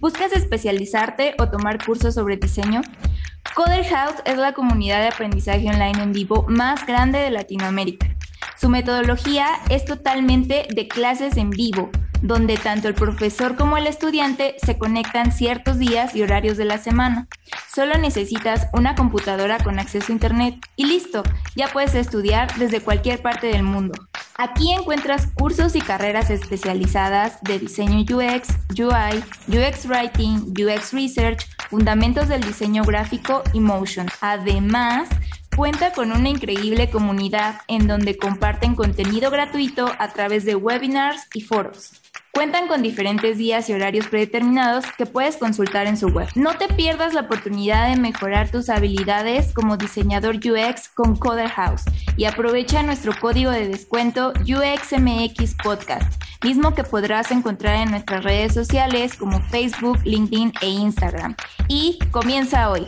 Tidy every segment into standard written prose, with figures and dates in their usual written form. ¿Buscas especializarte o tomar cursos sobre diseño? Coder House es la comunidad de aprendizaje online en vivo más grande de Latinoamérica. Su metodología es totalmente de clases en vivo, donde tanto el profesor como el estudiante se conectan ciertos días y horarios de la semana. Solo necesitas una computadora con acceso a internet y listo, ya puedes estudiar desde cualquier parte del mundo. Aquí encuentras cursos y carreras especializadas de diseño UX, UI, UX Writing, UX Research, fundamentos del diseño gráfico y motion. Además, cuenta con una increíble comunidad en donde comparten contenido gratuito a través de webinars y foros. Cuentan con diferentes días y horarios predeterminados que puedes consultar en su web. No te pierdas la oportunidad de mejorar tus habilidades como diseñador UX con Coder House y aprovecha nuestro código de descuento UXMX Podcast, mismo que podrás encontrar en nuestras redes sociales como Facebook, LinkedIn e Instagram. Y comienza hoy.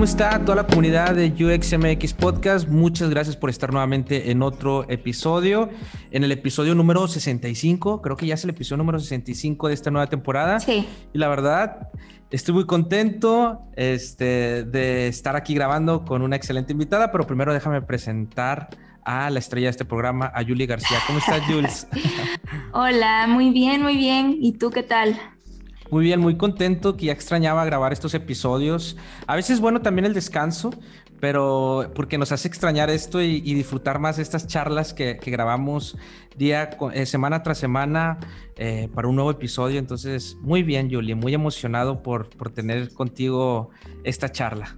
¿Cómo está toda la comunidad de UXMX Podcast? Muchas gracias por estar nuevamente en otro episodio, en el episodio número 65, creo que ya es el episodio número 65 de esta nueva temporada. Sí. Y la verdad, estoy muy contento de estar aquí grabando con una excelente invitada, pero primero déjame presentar a la estrella de este programa, a Yuli García. ¿Cómo estás, Jules? Hola, muy bien, muy bien. ¿Y tú qué tal? Muy bien, muy contento, que ya extrañaba grabar estos episodios. A veces bueno también el descanso, pero porque nos hace extrañar esto y disfrutar más estas charlas que grabamos semana tras semana para un nuevo episodio. Entonces, muy bien, Yuli, muy emocionado por tener contigo esta charla.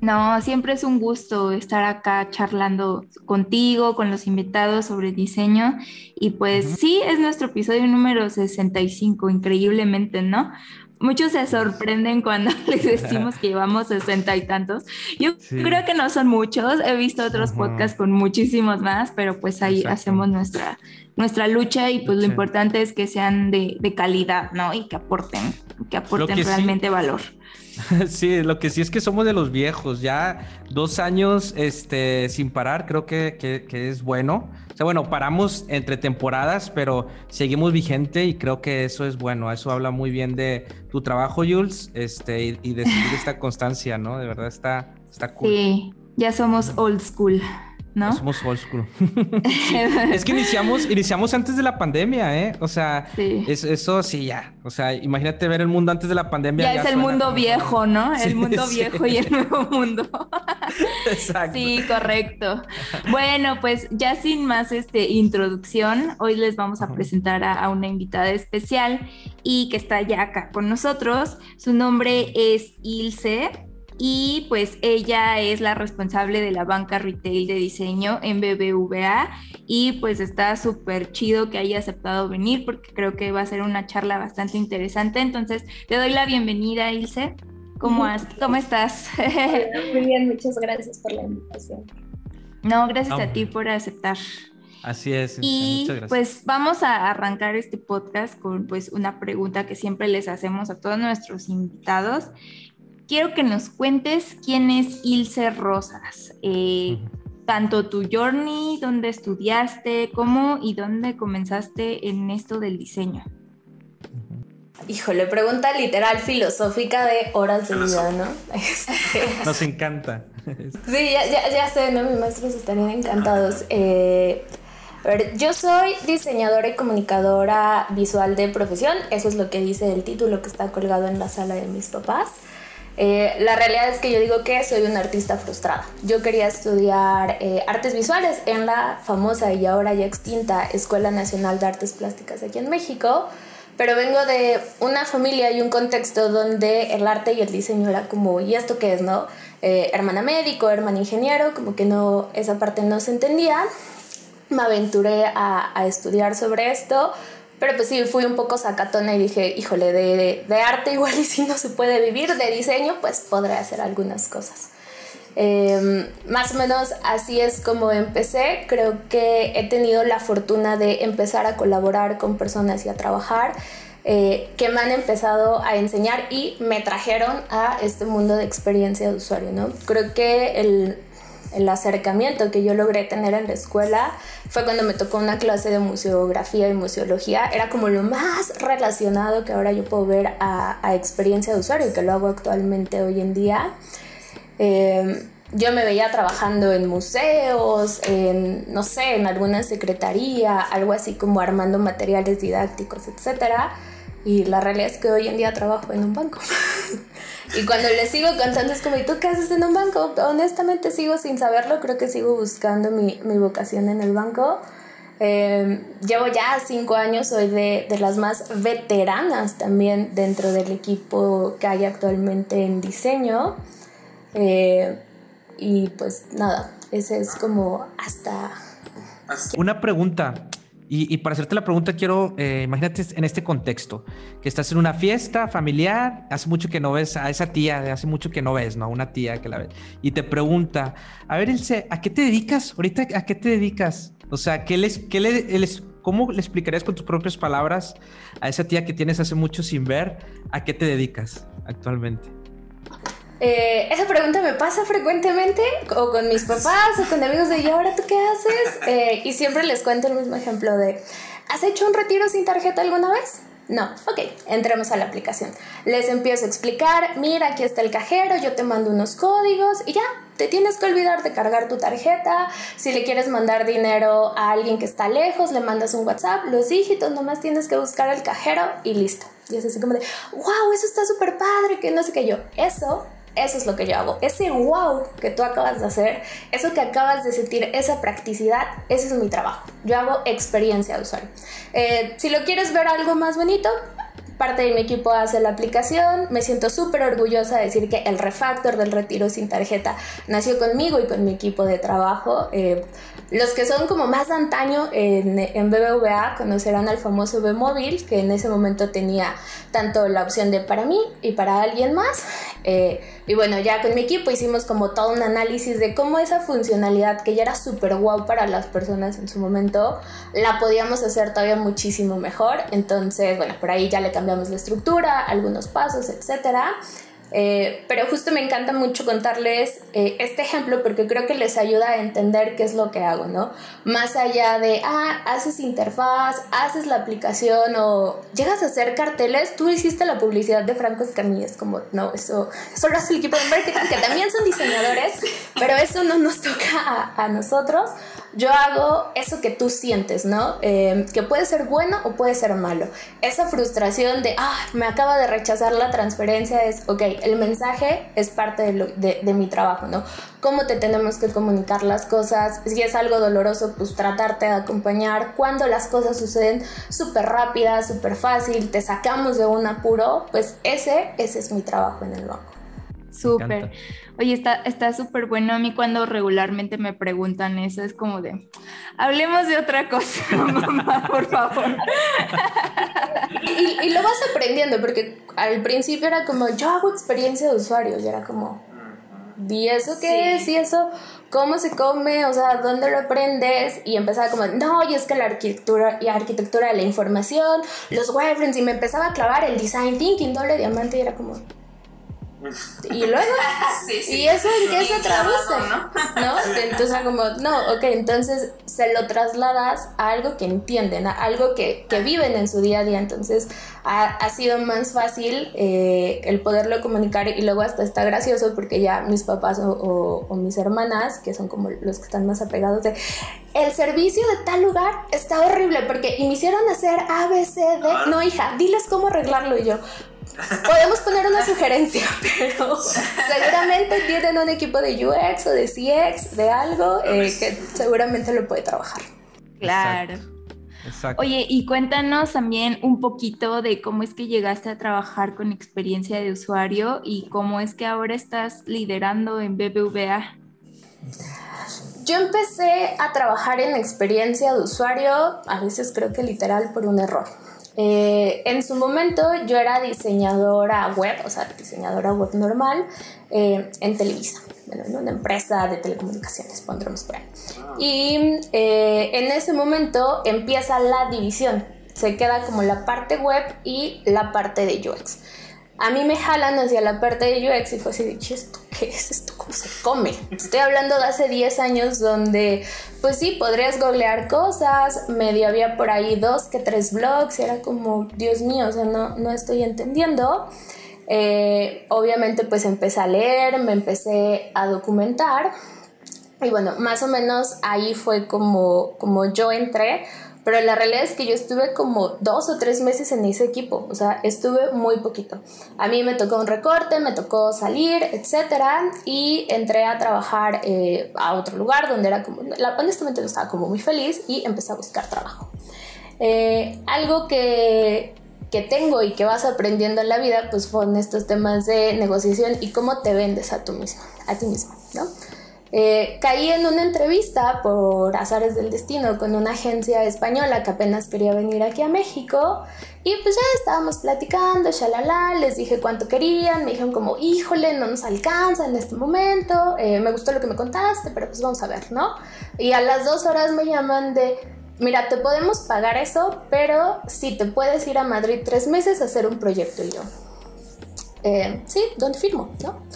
No, siempre es un gusto estar acá charlando contigo, con los invitados sobre diseño y pues sí, es nuestro episodio número 65, increíblemente, ¿no? Muchos se sorprenden cuando les decimos que llevamos 60 y tantos. Yo creo que no son muchos, he visto otros podcasts con muchísimos más, pero pues ahí hacemos nuestra lucha y pues lo importante es que sean de calidad, ¿no? Y que aporten realmente valor. Sí, lo que sí es que somos de los viejos, ya 2 años sin parar, creo que es bueno. O sea, bueno, paramos entre temporadas, pero seguimos vigente y creo que eso es bueno. Eso habla muy bien de tu trabajo, Jules, y de seguir esta constancia, ¿no? De verdad está cool. Sí, ya somos old school, ¿no? Somos old school. Es que iniciamos antes de la pandemia, ¿eh? O sea, eso sí, ya. O sea, imagínate ver el mundo antes de la pandemia. Ya es el mundo viejo, ¿no? El mundo viejo y el nuevo mundo. Exacto. Sí, correcto. Bueno, pues ya sin más introducción, hoy les vamos a presentar a una invitada especial y que está ya acá con nosotros. Su nombre es Ilse. Y pues ella es la responsable de la banca retail de diseño en BBVA y pues está súper chido que haya aceptado venir porque creo que va a ser una charla bastante interesante. Entonces te doy la bienvenida, Ilse. ¿Cómo estás? Bueno, muy bien, muchas gracias por la invitación. No, gracias a ti por aceptar. Así es. Y muchas gracias. Pues vamos a arrancar este podcast con pues una pregunta que siempre les hacemos a todos nuestros invitados. Quiero que nos cuentes quién es Ilse Rosas, tanto tu journey, dónde estudiaste, cómo y dónde comenzaste en esto del diseño. Híjole, pregunta literal filosófica de horas de vida, ¿no? Nos encanta. Sí, ya sé, ¿no? Mis maestros estarían encantados. A ver, yo soy diseñadora y comunicadora visual de profesión, eso es lo que dice el título que está colgado en la sala de mis papás. La realidad es que yo digo que soy una artista frustrada. Yo quería estudiar artes visuales en la famosa y ahora ya extinta Escuela Nacional de Artes Plásticas aquí en México, pero vengo de una familia y un contexto donde el arte y el diseño era como, ¿y esto qué es, no? Hermana médico, hermana ingeniero, como que no, esa parte no se entendía. Me aventuré a estudiar sobre esto. Pero pues sí, fui un poco sacatona y dije, híjole, de arte igual y si no se puede vivir, de diseño pues podré hacer algunas cosas. Más o menos así es como empecé. Creo que he tenido la fortuna de empezar a colaborar con personas y a trabajar que me han empezado a enseñar y me trajeron a este mundo de experiencia de usuario, ¿no? Creo que el acercamiento que yo logré tener en la escuela fue cuando me tocó una clase de museografía y museología. Era como lo más relacionado que ahora yo puedo ver a experiencia de usuario y que lo hago actualmente hoy en día. Yo me veía trabajando en museos, no sé, en alguna secretaría, algo así como armando materiales didácticos, etcétera. Y la realidad es que hoy en día trabajo en un banco. Y cuando les sigo contando es como, ¿y tú qué haces en un banco? Honestamente sigo sin saberlo, creo que sigo buscando mi vocación en el banco. Llevo ya 5 años, soy de las más veteranas también dentro del equipo que hay actualmente en diseño. Y pues nada, ese es como hasta... Una pregunta, y para hacerte la pregunta quiero, imagínate en este contexto, que estás en una fiesta familiar, hace mucho que no ves a esa tía, hace mucho que no ves, ¿no? Una tía que la ves, y te pregunta, a ver, Ilse, ¿a qué te dedicas? Ahorita, ¿a qué te dedicas? O sea, ¿cómo le explicarías con tus propias palabras a esa tía que tienes hace mucho sin ver, a qué te dedicas actualmente? Esa pregunta me pasa frecuentemente o con mis papás o con amigos de ¿y ahora tú qué haces? Y siempre les cuento el mismo ejemplo de ¿has hecho un retiro sin tarjeta alguna vez? No, ok, entremos a la aplicación. Les empiezo a explicar, mira, aquí está el cajero, yo te mando unos códigos y ya, te tienes que olvidar de cargar tu tarjeta. Si le quieres mandar dinero a alguien que está lejos, le mandas un WhatsApp, los dígitos, nomás tienes que buscar al cajero y listo. Y es así como de, wow, eso está súper padre, que no sé qué yo. Eso es lo que yo hago. Ese wow que tú acabas de hacer, eso que acabas de sentir, esa practicidad, ese es mi trabajo. Yo hago experiencia de usuario. Si lo quieres ver algo más bonito, parte de mi equipo hace la aplicación. Me siento súper orgullosa de decir que el refactor del retiro sin tarjeta nació conmigo y con mi equipo de trabajo. Los que son como más de antaño en BBVA conocerán al famoso B móvil, que en ese momento tenía tanto la opción de para mí y para alguien más. Y bueno, ya con mi equipo hicimos como todo un análisis de cómo esa funcionalidad, que ya era súper guau para las personas en su momento, la podíamos hacer todavía muchísimo mejor. Entonces, bueno, por ahí ya le cambiamos la estructura, algunos pasos, etcétera. Pero justo me encanta mucho contarles este ejemplo porque creo que les ayuda a entender qué es lo que hago, ¿no? Más allá de, haces interfaz, haces la aplicación o llegas a hacer carteles, tú hiciste la publicidad de Franco Escaníes, como, no, eso lo hace el equipo de marketing, que también son diseñadores, pero eso no nos toca a nosotros. Yo hago eso que tú sientes, ¿no? Que puede ser bueno o puede ser malo. Esa frustración de, me acaba de rechazar la transferencia, es, ok, el mensaje es parte de mi trabajo, ¿no? Cómo te tenemos que comunicar las cosas, si es algo doloroso, pues tratarte de acompañar, cuando las cosas suceden súper rápidas, súper fácil, te sacamos de un apuro, pues ese es mi trabajo en el banco. Súper. Oye, está súper bueno. A mí cuando regularmente me preguntan eso, es como de, hablemos de otra cosa, mamá, por favor. Y lo vas aprendiendo, porque al principio era como, yo hago experiencia de usuario, y era como, ¿y eso qué es? ¿Y eso cómo se come? O sea, ¿dónde lo aprendes? Y empezaba como, no, y es que la arquitectura de la información, los wireframes, y me empezaba a clavar el design thinking, doble diamante, y era como... Y luego, ¿y eso en qué se traduce? ¿No? Entonces, como, no, ok, entonces se lo trasladas a algo que entienden, a algo que viven en su día a día. Entonces, ha sido más fácil el poderlo comunicar. Y luego, hasta está gracioso porque ya mis papás o mis hermanas, que son como los que están más apegados, de el servicio de tal lugar está horrible porque y me hicieron hacer ABCD. No, hija, diles cómo arreglarlo. Y yo, podemos poner una sugerencia, pero seguramente tienen un equipo de UX o de CX, de algo que seguramente lo puede trabajar. Claro. Exacto. Oye, y cuéntanos también un poquito de cómo es que llegaste a trabajar con experiencia de usuario y cómo es que ahora estás liderando en BBVA. Yo empecé a trabajar en experiencia de usuario, a veces creo que literal por un error. En su momento yo era diseñadora web, o sea, diseñadora web normal en Televisa, bueno, en una empresa de telecomunicaciones, pondremos por ahí. Y en ese momento empieza la división, se queda como la parte web y la parte de UX. A mí me jalan hacia la parte de UX y fue así de, ¿esto qué es? ¿Esto cómo se come? Estoy hablando de hace 10 años donde, pues sí, podrías googlear cosas, medio había por ahí 2 que 3 blogs y era como, Dios mío, o sea, no estoy entendiendo. Obviamente pues empecé a leer, me empecé a documentar y bueno, más o menos ahí fue como yo entré. Pero la realidad es que yo estuve como 2 o 3 meses en ese equipo, o sea, estuve muy poquito. A mí me tocó un recorte, me tocó salir, etcétera, y entré a trabajar a otro lugar donde era como, honestamente no estaba como muy feliz y empecé a buscar trabajo. Algo que tengo y que vas aprendiendo en la vida, pues fueron estos temas de negociación y cómo te vendes a ti mismo, ¿no? Caí en una entrevista por azares del destino con una agencia española que apenas quería venir aquí a México y pues ya estábamos platicando, shalala, les dije cuánto querían, me dijeron como, híjole, no nos alcanza en este momento, me gustó lo que me contaste, pero pues vamos a ver, ¿no? Y a las 2 horas me llaman de, mira, te podemos pagar eso, pero si te puedes ir a Madrid 3 meses a hacer un proyecto. Y yo, sí, ¿dónde firmo? ¿No?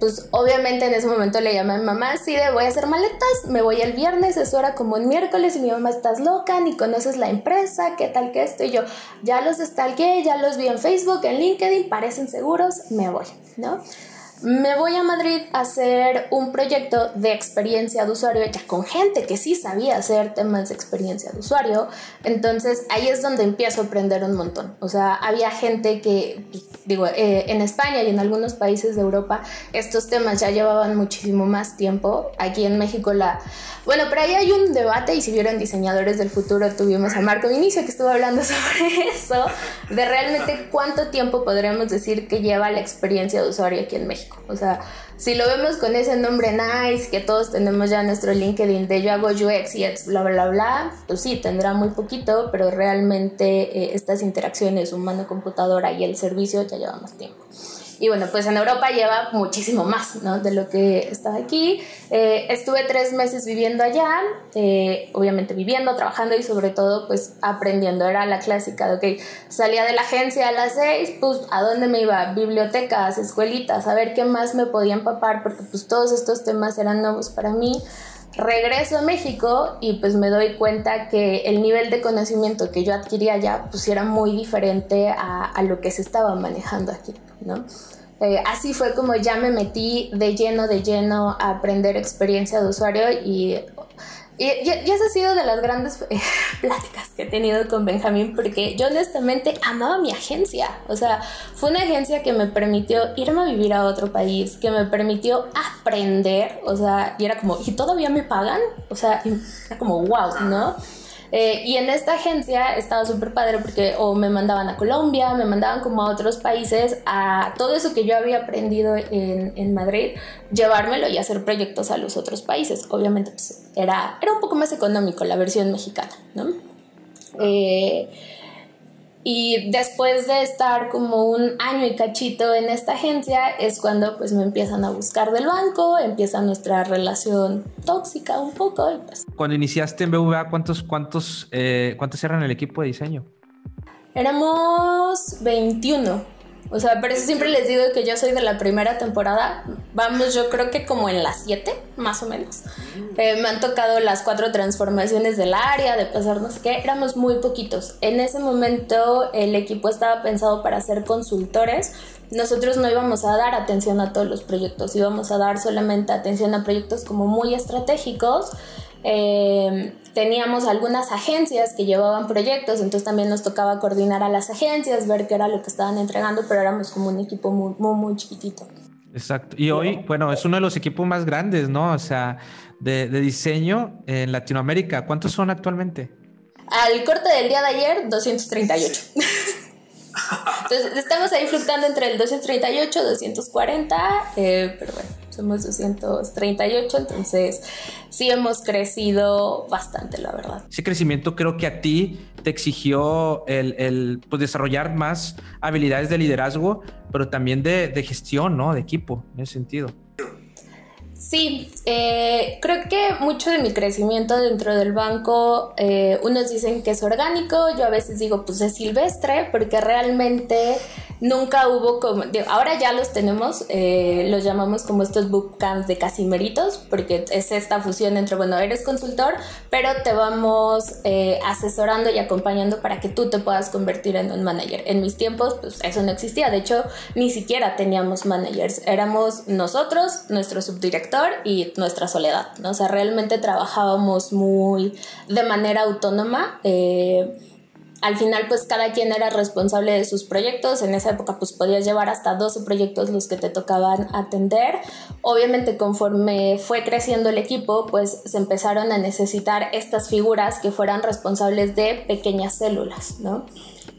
Pues obviamente en ese momento le llamé a mi mamá, sí, voy a hacer maletas, me voy el viernes, eso era como el miércoles y mi mamá, estás loca, ni conoces la empresa, qué tal que esto, y yo, ya los stalkeé, ya los vi en Facebook, en LinkedIn, parecen seguros, me voy, ¿no? Me voy a Madrid a hacer un proyecto de experiencia de usuario ya con gente que sí sabía hacer temas de experiencia de usuario. Entonces ahí es donde empiezo a aprender un montón. O sea, había gente que, digo, en España y en algunos países de Europa estos temas ya llevaban muchísimo más tiempo. Aquí en México bueno, pero ahí hay un debate y si vieron Diseñadores del Futuro tuvimos a Marco Vinicio que estuvo hablando sobre eso, de realmente cuánto tiempo podremos decir que lleva la experiencia de usuario aquí en México. O sea, si lo vemos con ese nombre nice que todos tenemos ya en nuestro LinkedIn de yo hago UX y bla bla bla, pues sí, tendrá muy poquito, pero realmente estas interacciones humano-computadora y el servicio ya lleva más tiempo. Y bueno, pues en Europa lleva muchísimo más, ¿no? De lo que estaba aquí. Estuve 3 meses viviendo allá, obviamente viviendo, trabajando y sobre todo pues aprendiendo. Era la clásica de, ok, salía de la agencia a las 6, pues ¿a dónde me iba? Bibliotecas, escuelitas, a ver qué más me podía empapar porque pues todos estos temas eran nuevos para mí. Regreso a México y pues me doy cuenta que el nivel de conocimiento que yo adquiría allá pues era muy diferente a lo que se estaba manejando aquí, ¿no? Así fue como ya me metí de lleno a aprender experiencia de usuario y esa ha sido de las grandes pláticas que he tenido con Benjamín porque yo honestamente amaba mi agencia. O sea, fue una agencia que me permitió irme a vivir a otro país, que me permitió aprender, o sea, y era como, ¿y todavía me pagan? O sea, era como wow, ¿no? Y en esta agencia estaba súper padre porque me mandaban a Colombia, me mandaban como a otros países, a todo eso que yo había aprendido en Madrid, llevármelo y hacer proyectos a los otros países. Obviamente pues, era un poco más económico la versión mexicana, ¿no? Y después de estar como un año y cachito en esta agencia es cuando pues me empiezan a buscar del banco, empieza nuestra relación tóxica un poco. Y pues. Cuando iniciaste en BBVA, ¿cuántos eran el equipo de diseño? Éramos 21. O sea, por eso siempre les digo que yo soy de la primera temporada. Vamos, yo creo que como en las 7, más o menos. Me han tocado las 4 transformaciones del área, de pasar no sé qué. Éramos muy poquitos. En ese momento el equipo estaba pensado para ser consultores. Nosotros no íbamos a dar atención a todos los proyectos. Íbamos a dar solamente atención a proyectos como muy estratégicos. Teníamos algunas agencias que llevaban proyectos, entonces también nos tocaba coordinar a las agencias, ver qué era lo que estaban entregando, pero éramos como un equipo muy, muy, muy chiquitito. Exacto. Y hoy, bueno, es uno de los equipos más grandes, ¿no? O sea, de diseño en Latinoamérica. ¿Cuántos son actualmente? Al corte del día de ayer, 238. Entonces, estamos ahí fluctuando entre el 238 y 240, pero bueno. somos 238, entonces sí hemos crecido bastante, la verdad. Ese crecimiento creo que a ti te exigió pues desarrollar más habilidades de liderazgo, pero también de gestión, ¿no? De equipo, en ese sentido. Sí, creo que mucho de mi crecimiento dentro del banco, unos dicen que es orgánico, yo a veces digo pues es silvestre, porque realmente nunca hubo como, ahora ya los tenemos, los llamamos como estos bootcamps de casimeritos, porque es esta fusión entre, bueno, eres consultor, pero te vamos asesorando y acompañando para que tú te puedas convertir en un manager. En mis tiempos, pues eso no existía, de hecho, ni siquiera teníamos managers, éramos nosotros, nuestro subdirector y nuestra soledad, ¿no? O sea, realmente trabajábamos muy de manera autónoma. Al final, pues cada quien era responsable de sus proyectos. En esa época, pues podías llevar hasta 12 proyectos los que te tocaban atender. Obviamente, conforme fue creciendo el equipo, pues se empezaron a necesitar estas figuras que fueran responsables de pequeñas células, ¿no?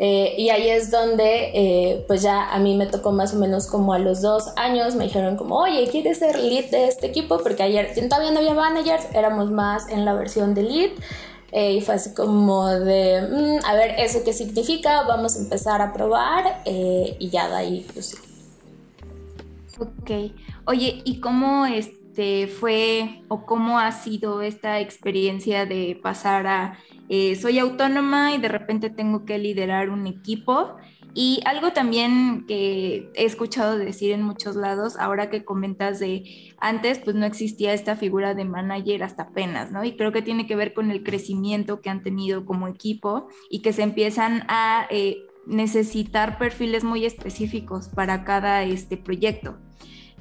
Y ahí es donde pues ya a mí me tocó más o menos como a los 2 años, me dijeron como, oye, ¿quieres ser lead de este equipo? Porque ayer todavía no había managers, éramos más en la versión de lead, y fue así como de, a ver, ¿eso qué significa? Vamos a empezar a probar, y ya de ahí, pues sí. Ok, oye, ¿y cómo fue o cómo ha sido esta experiencia de pasar a soy autónoma y de repente tengo que liderar un equipo? Y algo también que he escuchado decir en muchos lados, ahora que comentas de antes, pues no existía esta figura de manager hasta apenas, ¿no? Y creo que tiene que ver con el crecimiento que han tenido como equipo y que se empiezan a necesitar perfiles muy específicos para cada proyecto.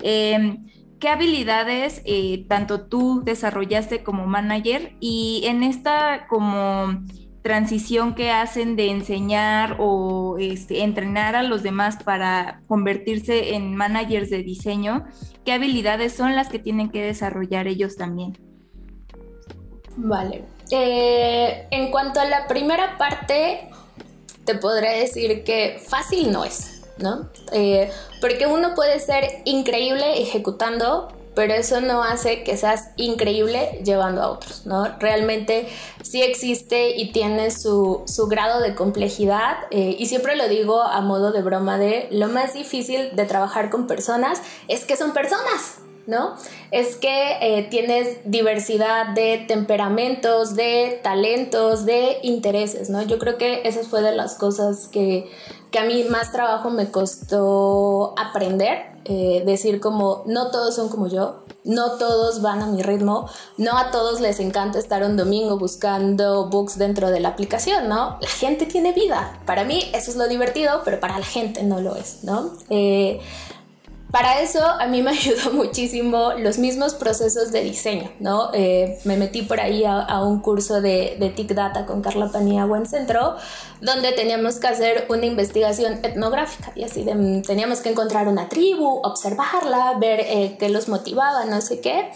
¿Qué habilidades tanto tú desarrollaste como manager? Y en esta como transición que hacen de enseñar o entrenar a los demás para convertirse en managers de diseño, ¿qué habilidades son las que tienen que desarrollar ellos también? Vale. En cuanto a la primera parte, te podré decir que fácil no es, ¿no? Porque uno puede ser increíble ejecutando, pero eso no hace que seas increíble llevando a otros, ¿no? Realmente sí existe y tiene su grado de complejidad, y siempre lo digo a modo de broma de lo más difícil de trabajar con personas es que son personas, ¿no? Es que tienes diversidad de temperamentos, de talentos, de intereses, ¿no? Yo creo que esa fue de las cosas que a mí más trabajo me costó aprender, decir como no todos son como yo, no todos van a mi ritmo, no a todos les encanta estar un domingo buscando bugs dentro de la aplicación, ¿no? La gente tiene vida, para mí eso es lo divertido, pero para la gente no lo es, ¿no? Para eso a mí me ayudó muchísimo los mismos procesos de diseño, ¿no? Me metí por ahí a un curso de Tic Data con Carla Paniagua en Centro, donde teníamos que hacer una investigación etnográfica y así teníamos que encontrar una tribu, observarla, ver qué los motivaba, no sé qué.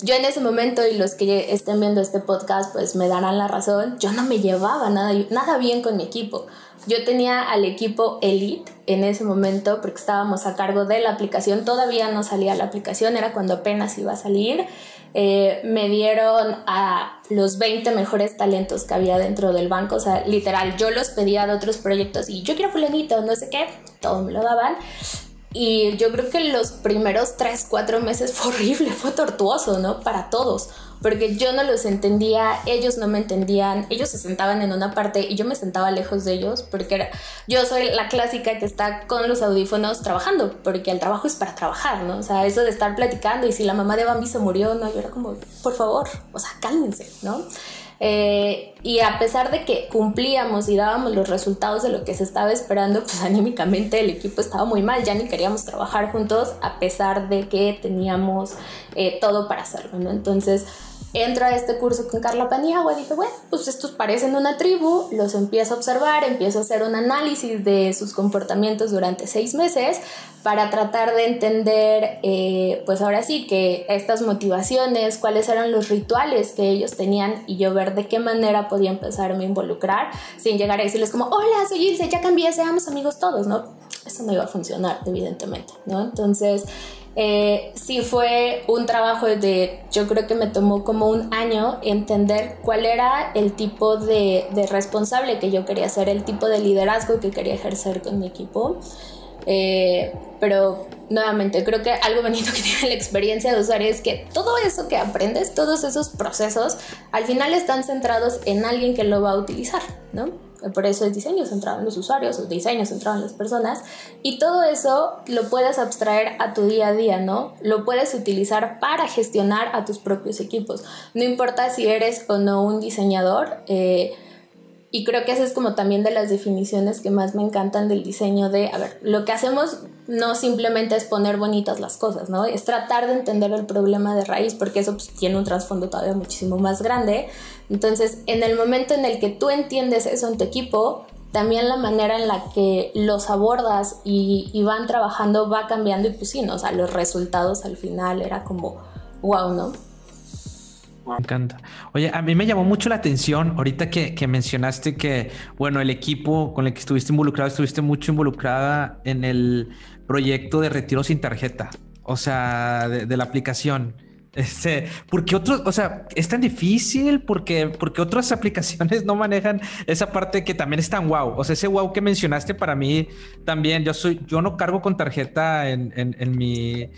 Yo en ese momento, y los que estén viendo este podcast pues me darán la razón, yo no me llevaba nada bien con mi equipo. Yo tenía al equipo Elite en ese momento porque estábamos a cargo de la aplicación, todavía no salía la aplicación, era cuando apenas iba a salir. Me dieron a los 20 mejores talentos que había dentro del banco, o sea, literal, yo los pedía de otros proyectos y yo quiero fulanito, no sé qué, todo me lo daban. Y yo creo que los primeros 3-4 meses fue horrible, fue tortuoso, ¿no? Para todos, porque yo no los entendía, ellos no me entendían, ellos se sentaban en una parte y yo me sentaba lejos de ellos, porque yo soy la clásica que está con los audífonos trabajando, porque el trabajo es para trabajar, ¿no? O sea, eso de estar platicando y si la mamá de Bambi se murió, ¿no? Yo era como, por favor, o sea, cálmense, ¿no? Y a pesar de que cumplíamos y dábamos los resultados de lo que se estaba esperando, pues anímicamente el equipo estaba muy mal, ya ni queríamos trabajar juntos a pesar de que teníamos todo para hacerlo, ¿no? Entonces entro a este curso con Carla Paniagua y dije, bueno, pues estos parecen una tribu, los empiezo a observar, empiezo a hacer un análisis de sus comportamientos durante 6 meses para tratar de entender, pues ahora sí, que estas motivaciones, cuáles eran los rituales que ellos tenían y yo ver de qué manera podía empezarme a involucrar sin llegar a decirles como, hola, soy Ilse, ya cambié, seamos amigos todos, ¿no? Eso no iba a funcionar, evidentemente, ¿no? Entonces Sí fue un trabajo de, yo creo que me tomó como un año entender cuál era el tipo de responsable que yo quería ser, el tipo de liderazgo que quería ejercer con mi equipo. Pero nuevamente creo que algo bonito que tiene la experiencia de usuario es que todo eso que aprendes, todos esos procesos, al final están centrados en alguien que lo va a utilizar, ¿no? Por eso el diseño centrado en los usuarios, el diseño centrado en las personas, y todo eso lo puedes abstraer a tu día a día, ¿no? Lo puedes utilizar para gestionar a tus propios equipos, no importa si eres o no un diseñador. Y creo que esa es como también de las definiciones que más me encantan del diseño, de, a ver, lo que hacemos no simplemente es poner bonitas las cosas, ¿no? Es tratar de entender el problema de raíz, porque eso pues tiene un trasfondo todavía muchísimo más grande. Entonces, en el momento en el que tú entiendes eso en tu equipo, también la manera en la que los abordas y van trabajando va cambiando, y pues sí, ¿no? O sea, los resultados al final era como, wow, ¿no? Me encanta. Oye, a mí me llamó mucho la atención ahorita que mencionaste que, bueno, el equipo con el que estuviste mucho involucrada en el proyecto de retiro sin tarjeta, o sea, de la aplicación. Porque otros, o sea, es tan difícil porque otras aplicaciones no manejan esa parte que también es tan wow. O sea, ese wow que mencionaste para mí también, yo no cargo con tarjeta en mi,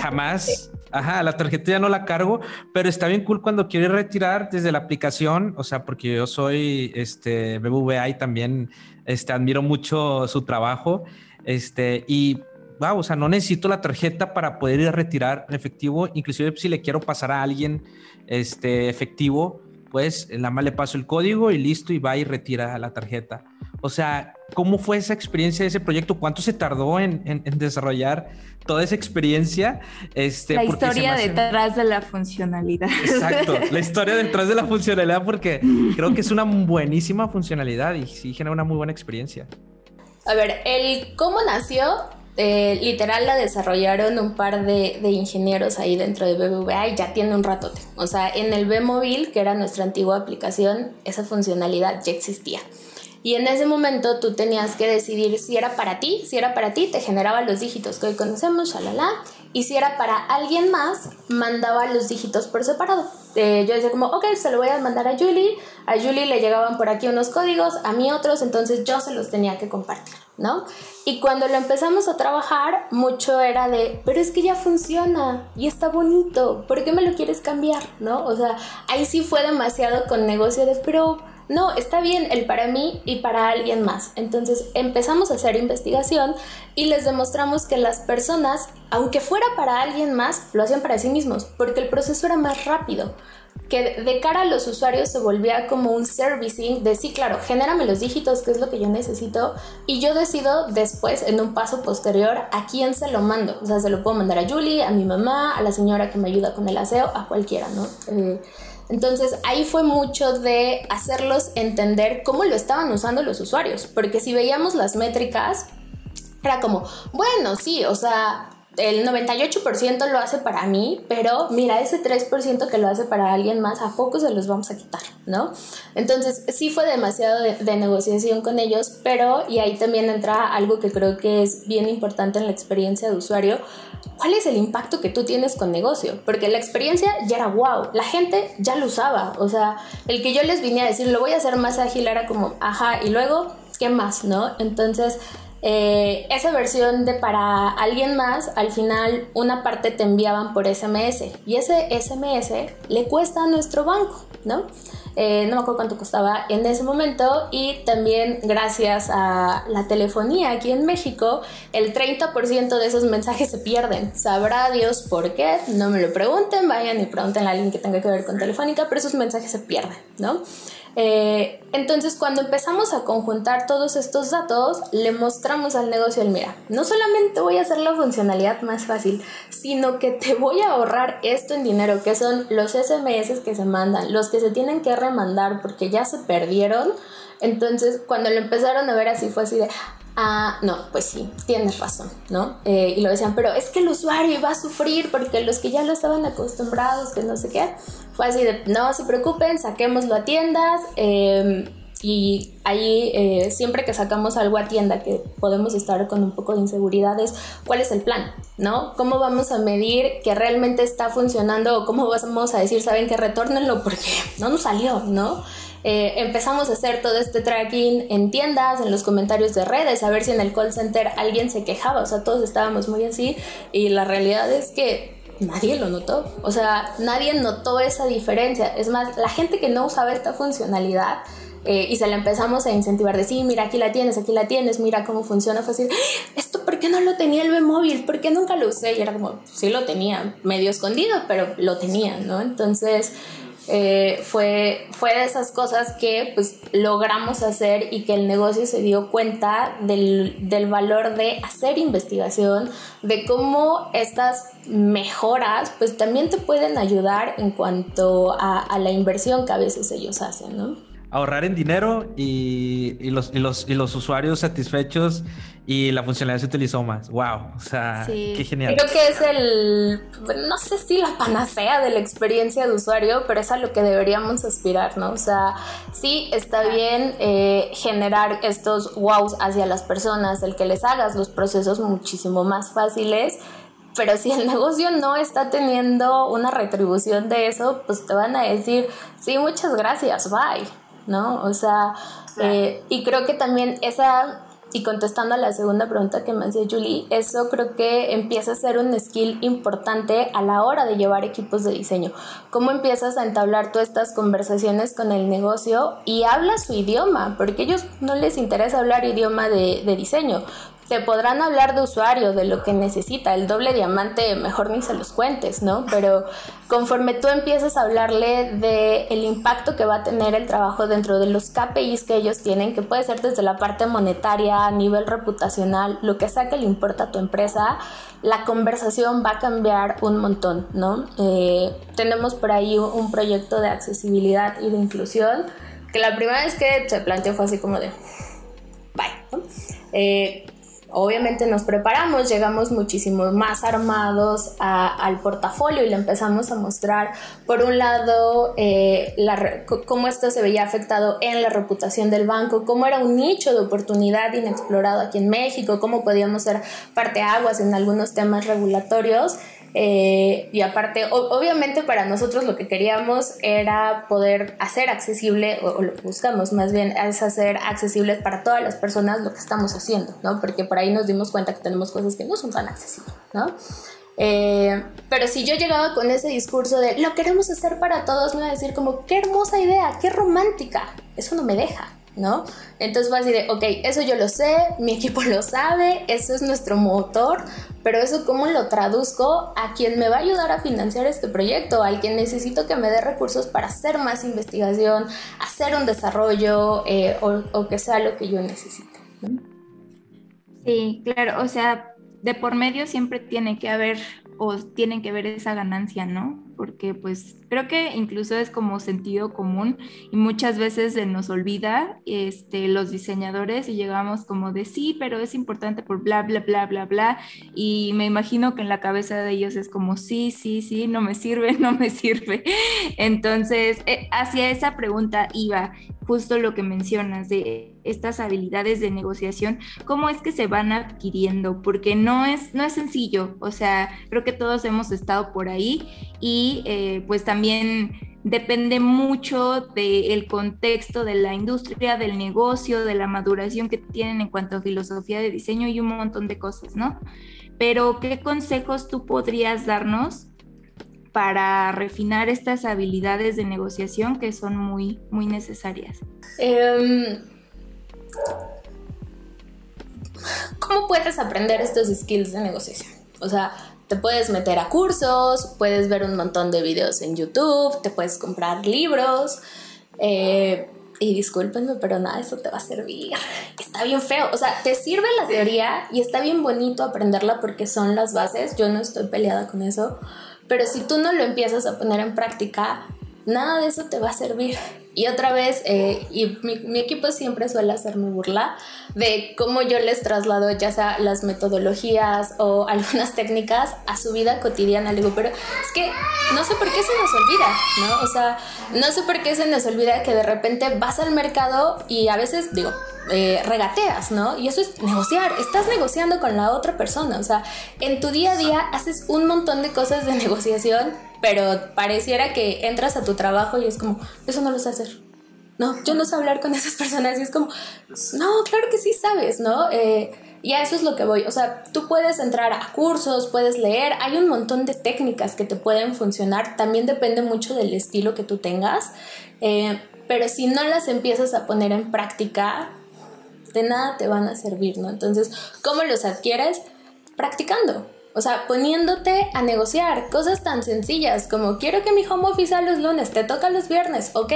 jamás. Ajá, la tarjeta ya no la cargo, pero está bien cool cuando quieres retirar desde la aplicación, o sea, porque yo soy BBVA y también admiro mucho su trabajo, y wow, o sea, no necesito la tarjeta para poder ir a retirar en efectivo. Inclusive si le quiero pasar a alguien efectivo, pues nada más le paso el código y listo, y va y retira la tarjeta. O sea, ¿cómo fue esa experiencia de ese proyecto? ¿Cuánto se tardó en desarrollar toda esa experiencia? La historia detrás de la funcionalidad. Exacto, la historia detrás de la funcionalidad, porque creo que es una buenísima funcionalidad y sí genera una muy buena experiencia. A ver, el cómo nació... literal la desarrollaron un par de ingenieros ahí dentro de BBVA y ya tiene un ratote. O sea, en el B móvil, que era nuestra antigua aplicación, esa funcionalidad ya existía. Y en ese momento tú tenías que decidir si era para ti, te generaba los dígitos que hoy conocemos, shalala, y si era para alguien más, mandaba los dígitos por separado. Yo decía como, ok, se lo voy a mandar a Yuli le llegaban por aquí unos códigos, a mí otros, entonces yo se los tenía que compartir, ¿no? Y cuando lo empezamos a trabajar, mucho era de, pero es que ya funciona y está bonito, ¿por qué me lo quieres cambiar? ¿No? O sea, ahí sí fue demasiado con negocio de, pero no, está bien el para mí y para alguien más. Entonces empezamos a hacer investigación y les demostramos que las personas, aunque fuera para alguien más, lo hacían para sí mismos, porque el proceso era más rápido. Que de cara a los usuarios se volvía como un servicing de sí, claro, genérame los dígitos, que es lo que yo necesito, y yo decido después, en un paso posterior, a quién se lo mando. O sea, se lo puedo mandar a Yuli, a mi mamá, a la señora que me ayuda con el aseo, a cualquiera, ¿no? Entonces ahí fue mucho de hacerlos entender cómo lo estaban usando los usuarios, porque si veíamos las métricas, era como, bueno, sí, o sea, el 98% lo hace para mí, pero mira, ese 3% que lo hace para alguien más, ¿a poco se los vamos a quitar? ¿No? Entonces sí fue demasiado de negociación con ellos, pero, y ahí también entra algo que creo que es bien importante en la experiencia de usuario, ¿cuál es el impacto que tú tienes con negocio? Porque la experiencia ya era wow, la gente ya lo usaba, o sea, el que yo les vine a decir, lo voy a hacer más ágil, era como, ajá, y luego, ¿qué más? ¿No? Entonces... esa versión de para alguien más, al final una parte te enviaban por SMS, y ese SMS le cuesta a nuestro banco, ¿no? No me acuerdo cuánto costaba en ese momento. Y también gracias a la telefonía aquí en México, el 30% de esos mensajes se pierden. Sabrá Dios por qué, no me lo pregunten, vayan y pregúntenle a alguien que tenga que ver con Telefónica, pero esos mensajes se pierden, ¿no? Entonces cuando empezamos a conjuntar todos estos datos, le mostramos al negocio el mira, no solamente voy a hacer la funcionalidad más fácil, sino que te voy a ahorrar esto en dinero, que son los SMS que se mandan, los que se tienen que remandar porque ya se perdieron. Entonces cuando lo empezaron a ver así fue así de, ah, no, pues sí, tienes razón, ¿no? Y lo decían, pero es que el usuario iba a sufrir porque los que ya lo estaban acostumbrados, que no sé qué, fue así de, no se preocupen, saquémoslo a tiendas, Y ahí siempre que sacamos algo a tienda que podemos estar con un poco de inseguridades, ¿cuál es el plan? ¿No? ¿Cómo vamos a medir que realmente está funcionando? ¿O cómo vamos a decir, saben que retórnenlo porque no nos salió, ¿no? Empezamos a hacer todo este tracking en tiendas, en los comentarios de redes, a ver si en el call center alguien se quejaba. O sea, todos estábamos muy así y la realidad es que nadie lo notó. O sea, nadie notó esa diferencia. Es más, la gente que no usaba esta funcionalidad y se la empezamos a incentivar de sí, mira, aquí la tienes, mira cómo funciona fácil. ¿Esto por qué no lo tenía el B móvil? ¿Por qué nunca lo usé? Y era como, sí lo tenía, medio escondido, pero lo tenía, ¿no? Entonces fue de esas cosas que pues logramos hacer y que el negocio se dio cuenta del valor de hacer investigación, de cómo estas mejoras pues también te pueden ayudar en cuanto a la inversión que a veces ellos hacen, ¿no? Ahorrar en dinero y los usuarios satisfechos y la funcionalidad se utilizó más. ¡Wow! O sea, sí. Qué genial. Creo que es no sé si la panacea de la experiencia de usuario, pero es a lo que deberíamos aspirar, ¿no? O sea, sí está bien generar estos wows hacia las personas, el que les hagas los procesos muchísimo más fáciles, pero si el negocio no está teniendo una retribución de eso, pues te van a decir, sí, muchas gracias, bye. ¿No? O sea, y creo que también esa, y contestando a la segunda pregunta que me hacía Yuli, eso creo que empieza a ser un skill importante a la hora de llevar equipos de diseño. ¿Cómo empiezas a entablar tú estas conversaciones con el negocio y hablas su idioma? Porque a ellos no les interesa hablar idioma de diseño. Te podrán hablar de usuario, de lo que necesita, el doble diamante, mejor ni se los cuentes, ¿no? Pero conforme tú empiezas a hablarle del impacto que va a tener el trabajo dentro de los KPIs que ellos tienen, que puede ser desde la parte monetaria, a nivel reputacional, lo que sea que le importa a tu empresa, la conversación va a cambiar un montón, ¿no? Tenemos por ahí un proyecto de accesibilidad y de inclusión, que la primera vez que se planteó fue así como de, bye, ¿no? Obviamente nos preparamos, llegamos muchísimo más armados al portafolio y le empezamos a mostrar, por un lado, cómo esto se veía afectado en la reputación del banco, cómo era un nicho de oportunidad inexplorado aquí en México, cómo podíamos ser parteaguas en algunos temas regulatorios. Y aparte, obviamente para nosotros lo que queríamos era poder hacer accesible, o lo que buscamos más bien es hacer accesible para todas las personas lo que estamos haciendo, ¿no? Porque por ahí nos dimos cuenta que tenemos cosas que no son tan accesibles, ¿no? Pero si yo llegaba con ese discurso de lo queremos hacer para todos, me iba a decir como, qué hermosa idea, qué romántica, eso no me deja, ¿no? Entonces fue así de, ok, eso yo lo sé, mi equipo lo sabe, eso es nuestro motor, pero eso ¿cómo lo traduzco a quien me va a ayudar a financiar este proyecto? Al quien necesito que me dé recursos para hacer más investigación, hacer un desarrollo o que sea lo que yo necesite, ¿no? Sí, claro, o sea, de por medio siempre tiene que haber o tienen que ver esa ganancia, ¿no? Porque pues creo que incluso es como sentido común y muchas veces se nos olvida los diseñadores y llegamos como de sí, pero es importante por bla, bla, bla, bla, bla, y me imagino que en la cabeza de ellos es como sí, no me sirve. Entonces hacia esa pregunta iba justo lo que mencionas de estas habilidades de negociación, ¿cómo es que se van adquiriendo? Porque no es sencillo, o sea, creo que todos hemos estado por ahí y pues también depende mucho del contexto de la industria, del negocio, de la maduración que tienen en cuanto a filosofía de diseño y un montón de cosas, ¿no? Pero ¿qué consejos tú podrías darnos para refinar estas habilidades de negociación que son muy, muy necesarias? ¿Cómo puedes aprender estos skills de negociación? O sea, te puedes meter a cursos, puedes ver un montón de videos en YouTube, te puedes comprar libros, y discúlpenme, pero nada, eso te va a servir. Está bien feo, o sea, te sirve la teoría y está bien bonito aprenderla porque son las bases, yo no estoy peleada con eso, pero si tú no lo empiezas a poner en práctica, nada de eso te va a servir. Y otra vez, y mi equipo siempre suele hacerme burla de cómo yo les traslado ya sea las metodologías o algunas técnicas a su vida cotidiana. Le digo, pero es que no sé por qué se nos olvida, ¿no? O sea, no sé por qué se nos olvida que de repente vas al mercado y a veces, digo, regateas, ¿no? Y eso es negociar, estás negociando con la otra persona. O sea, en tu día a día haces un montón de cosas de negociación, pero pareciera que entras a tu trabajo y es como, eso no lo sé hacer. No, yo no sé hablar con esas personas. Y es como, no, claro que sí sabes, ¿no? Y a eso es lo que voy. O sea, tú puedes entrar a cursos, puedes leer. Hay un montón de técnicas que te pueden funcionar. También depende mucho del estilo que tú tengas. Pero si no las empiezas a poner en práctica, de nada te van a servir, ¿no? Entonces, ¿cómo los adquieres? Practicando. O sea, poniéndote a negociar cosas tan sencillas como quiero que mi home office sea los lunes, te toca los viernes, ok,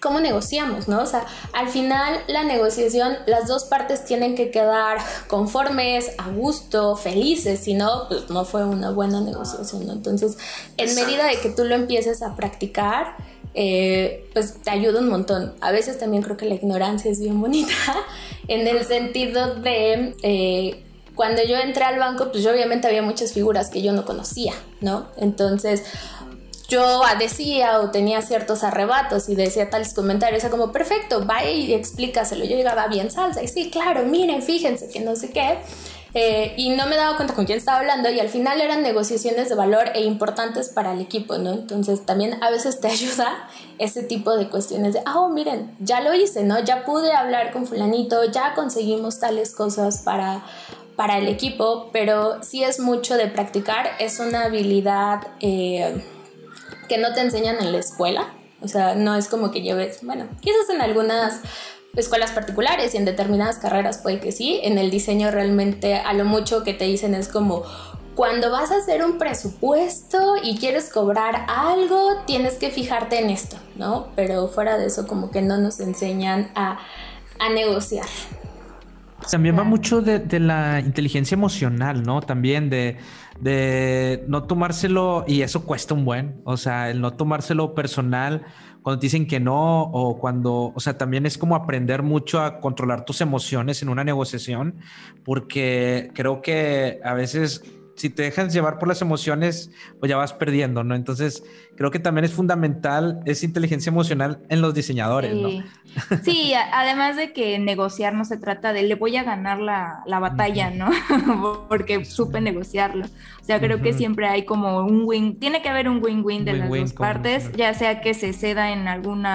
¿cómo negociamos, no? O sea, al final la negociación, las dos partes tienen que quedar conformes, a gusto, felices, si no, pues no fue una buena negociación, ¿no? Entonces, en medida de que tú lo empieces a practicar, pues te ayuda un montón. A veces también creo que la ignorancia es bien bonita, en el sentido de... Cuando yo entré al banco, pues yo obviamente había muchas figuras que yo no conocía, ¿no? Entonces yo decía o tenía ciertos arrebatos y decía tales comentarios, o sea, como perfecto, vaya y explícaselo. Yo llegaba bien salsa y sí, claro, miren, fíjense que no sé qué. Y no me daba cuenta con quién estaba hablando y al final eran negociaciones de valor e importantes para el equipo, ¿no? Entonces también a veces te ayuda ese tipo de cuestiones de, oh, miren, ya lo hice, ¿no? Ya pude hablar con fulanito, ya conseguimos tales cosas para el equipo, pero sí es mucho de practicar. Es una habilidad que no te enseñan en la escuela, o sea, no es como que lleves, bueno, quizás en algunas escuelas particulares y en determinadas carreras puede que sí. En el diseño realmente a lo mucho que te dicen es como, cuando vas a hacer un presupuesto y quieres cobrar algo, tienes que fijarte en esto, ¿no? Pero fuera de eso como que no nos enseñan a negociar. También va mucho de la inteligencia emocional, ¿no? También de no tomárselo, y eso cuesta un buen, o sea, el no tomárselo personal cuando te dicen que no, o cuando, o sea, también es como aprender mucho a controlar tus emociones en una negociación, porque creo que a veces si te dejas llevar por las emociones, pues ya vas perdiendo, ¿no? Entonces, creo que también es fundamental esa inteligencia emocional en los diseñadores, sí, ¿no? Sí, además de que negociar no se trata de le voy a ganar la batalla, ¿no? Porque supe negociarlo. O sea, creo que siempre hay como un win, tiene que haber un win-win de las dos partes, ya sea que se ceda en algún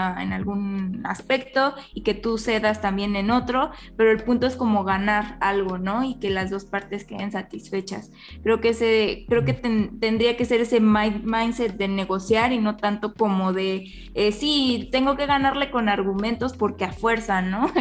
aspecto y que tú cedas también en otro, pero el punto es como ganar algo, ¿no? Y que las dos partes queden satisfechas. Creo que tendría que ser ese mindset de negociar y no tanto como de sí, tengo que ganarle con argumentos porque a fuerza, ¿no?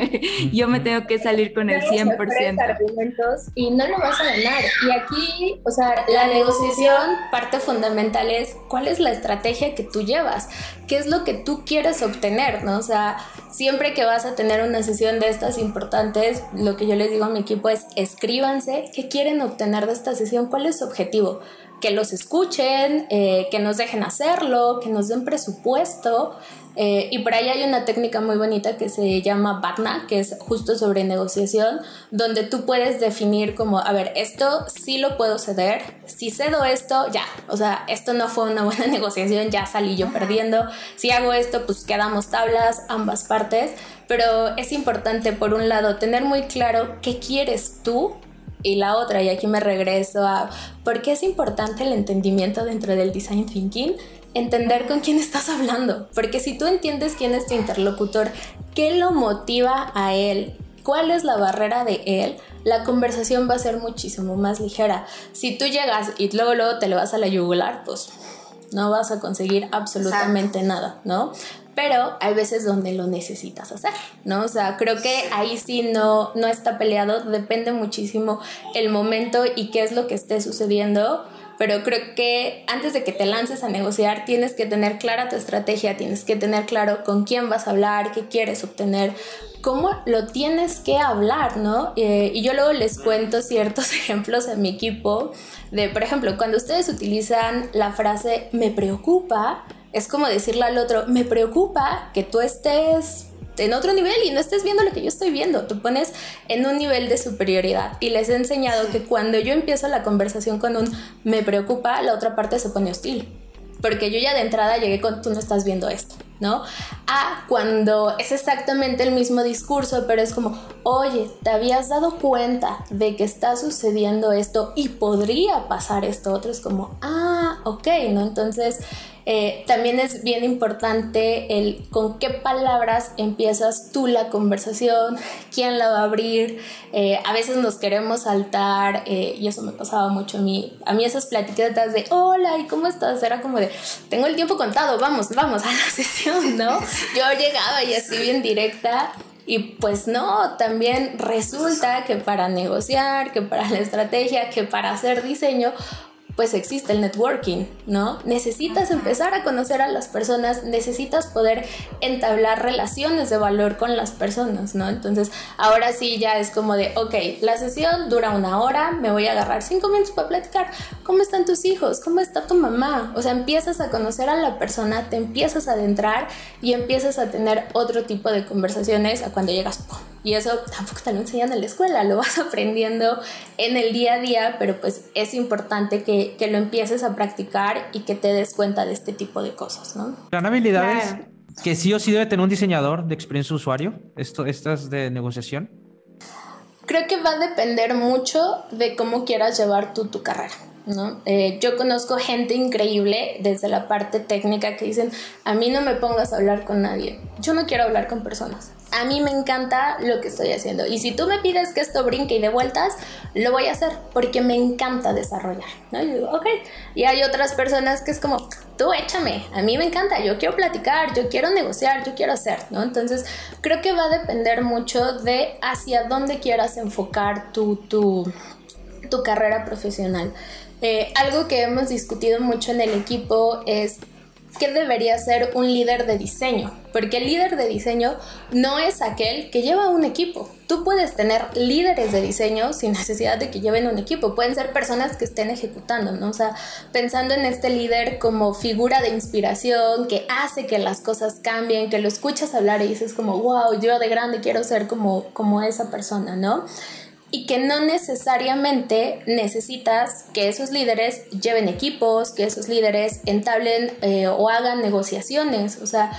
Yo me tengo que salir con el 100%. Argumentos y no lo vas a ganar. Y aquí, o sea, la negociación, parte fundamental es cuál es la estrategia que tú llevas, qué es lo que tú quieres obtener, ¿no? O sea, siempre que vas a tener una sesión de estas importantes, lo que yo les digo a mi equipo es escríbanse qué quieren obtener de esta sesión, cuál es su objetivo, que los escuchen, que nos dejen hacerlo, que nos den presupuesto, y por ahí hay una técnica muy bonita que se llama BATNA, que es justo sobre negociación, donde tú puedes definir como, a ver, esto sí lo puedo ceder, si cedo esto, ya, o sea, esto no fue una buena negociación, ya salí yo perdiendo, si hago esto, pues quedamos tablas, ambas partes, pero es importante, por un lado, tener muy claro qué quieres tú. Y la otra, y aquí me regreso a por qué es importante el entendimiento dentro del design thinking, entender con quién estás hablando, porque si tú entiendes quién es tu interlocutor, qué lo motiva a él, cuál es la barrera de él, la conversación va a ser muchísimo más ligera. Si tú llegas y luego te le vas a la yugular, pues no vas a conseguir absolutamente nada, ¿no? Pero hay veces donde lo necesitas hacer, ¿no? O sea, creo que ahí sí no está peleado, depende muchísimo el momento y qué es lo que esté sucediendo, pero creo que antes de que te lances a negociar tienes que tener clara tu estrategia, tienes que tener claro con quién vas a hablar, qué quieres obtener, cómo lo tienes que hablar, ¿no? Y yo luego les cuento ciertos ejemplos a mi equipo de, por ejemplo, cuando ustedes utilizan la frase me preocupa, es como decirle al otro, me preocupa que tú estés en otro nivel y no estés viendo lo que yo estoy viendo. Te pones en un nivel de superioridad. Y les he enseñado que cuando yo empiezo la conversación con un me preocupa, la otra parte se pone hostil, porque yo ya de entrada llegué con tú no estás viendo esto, ¿no? A cuando es exactamente el mismo discurso, pero es como, oye, ¿te habías dado cuenta de que está sucediendo esto y podría pasar esto otro? Es como, ah, ok, ¿no? Entonces también es bien importante el con qué palabras empiezas tú la conversación, quién la va a abrir. A veces nos queremos saltar, y eso me pasaba mucho a mí esas platiquetas de hola y cómo estás, era como de tengo el tiempo contado, vamos a la sesión, ¿no? Yo llegaba y así bien directa. Y pues no, también resulta que para negociar, que para la estrategia, que para hacer diseño, pues existe el networking, ¿no? Necesitas empezar a conocer a las personas, necesitas poder entablar relaciones de valor con las personas, ¿no? Entonces, ahora sí ya es como de, ok, la sesión dura 1 hora, me voy a agarrar 5 minutos para platicar. ¿Cómo están tus hijos? ¿Cómo está tu mamá? O sea, empiezas a conocer a la persona, te empiezas a adentrar y empiezas a tener otro tipo de conversaciones a cuando llegas, ¡pum! Y eso tampoco te lo enseñan en la escuela, lo vas aprendiendo en el día a día, pero pues es importante que lo empieces a practicar y que te des cuenta de este tipo de cosas, ¿no? Son habilidades que sí o sí debe tener un diseñador de experiencia usuario, estas de negociación. Creo que va a depender mucho de cómo quieras llevar tú tu carrera, ¿no? Yo conozco gente increíble desde la parte técnica que dicen, a mí no me pongas a hablar con nadie, yo no quiero hablar con personas, a mí me encanta lo que estoy haciendo y si tú me pides que esto brinque y de vueltas, lo voy a hacer porque me encanta desarrollar, ¿no? Y digo, ok, y hay otras personas que es como, tú échame, a mí me encanta, yo quiero platicar, yo quiero negociar, yo quiero hacer, ¿no? Entonces creo que va a depender mucho de hacia dónde quieras enfocar tu carrera profesional. Algo que hemos discutido mucho en el equipo es qué debería ser un líder de diseño, porque el líder de diseño no es aquel que lleva un equipo. Tú puedes tener líderes de diseño sin necesidad de que lleven un equipo, pueden ser personas que estén ejecutando, ¿no? O sea, pensando en este líder como figura de inspiración que hace que las cosas cambien, que lo escuchas hablar y dices como, wow, yo de grande quiero ser como esa persona, ¿no? Y que no necesariamente necesitas que esos líderes lleven equipos, que esos líderes entablen o hagan negociaciones. O sea,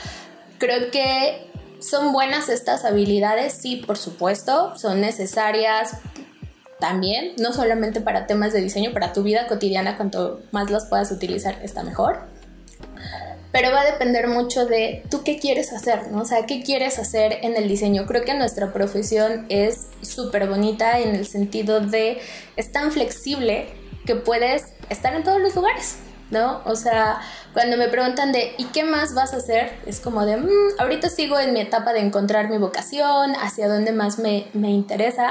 creo que son buenas estas habilidades, sí, por supuesto, son necesarias también, no solamente para temas de diseño, para tu vida cotidiana, cuanto más las puedas utilizar está mejor. Pero va a depender mucho de tú qué quieres hacer, ¿no? O sea, qué quieres hacer en el diseño. Creo que nuestra profesión es súper bonita en el sentido de es tan flexible que puedes estar en todos los lugares, ¿no? O sea, cuando me preguntan de ¿y qué más vas a hacer? Es como de ahorita sigo en mi etapa de encontrar mi vocación, hacia dónde más me interesa,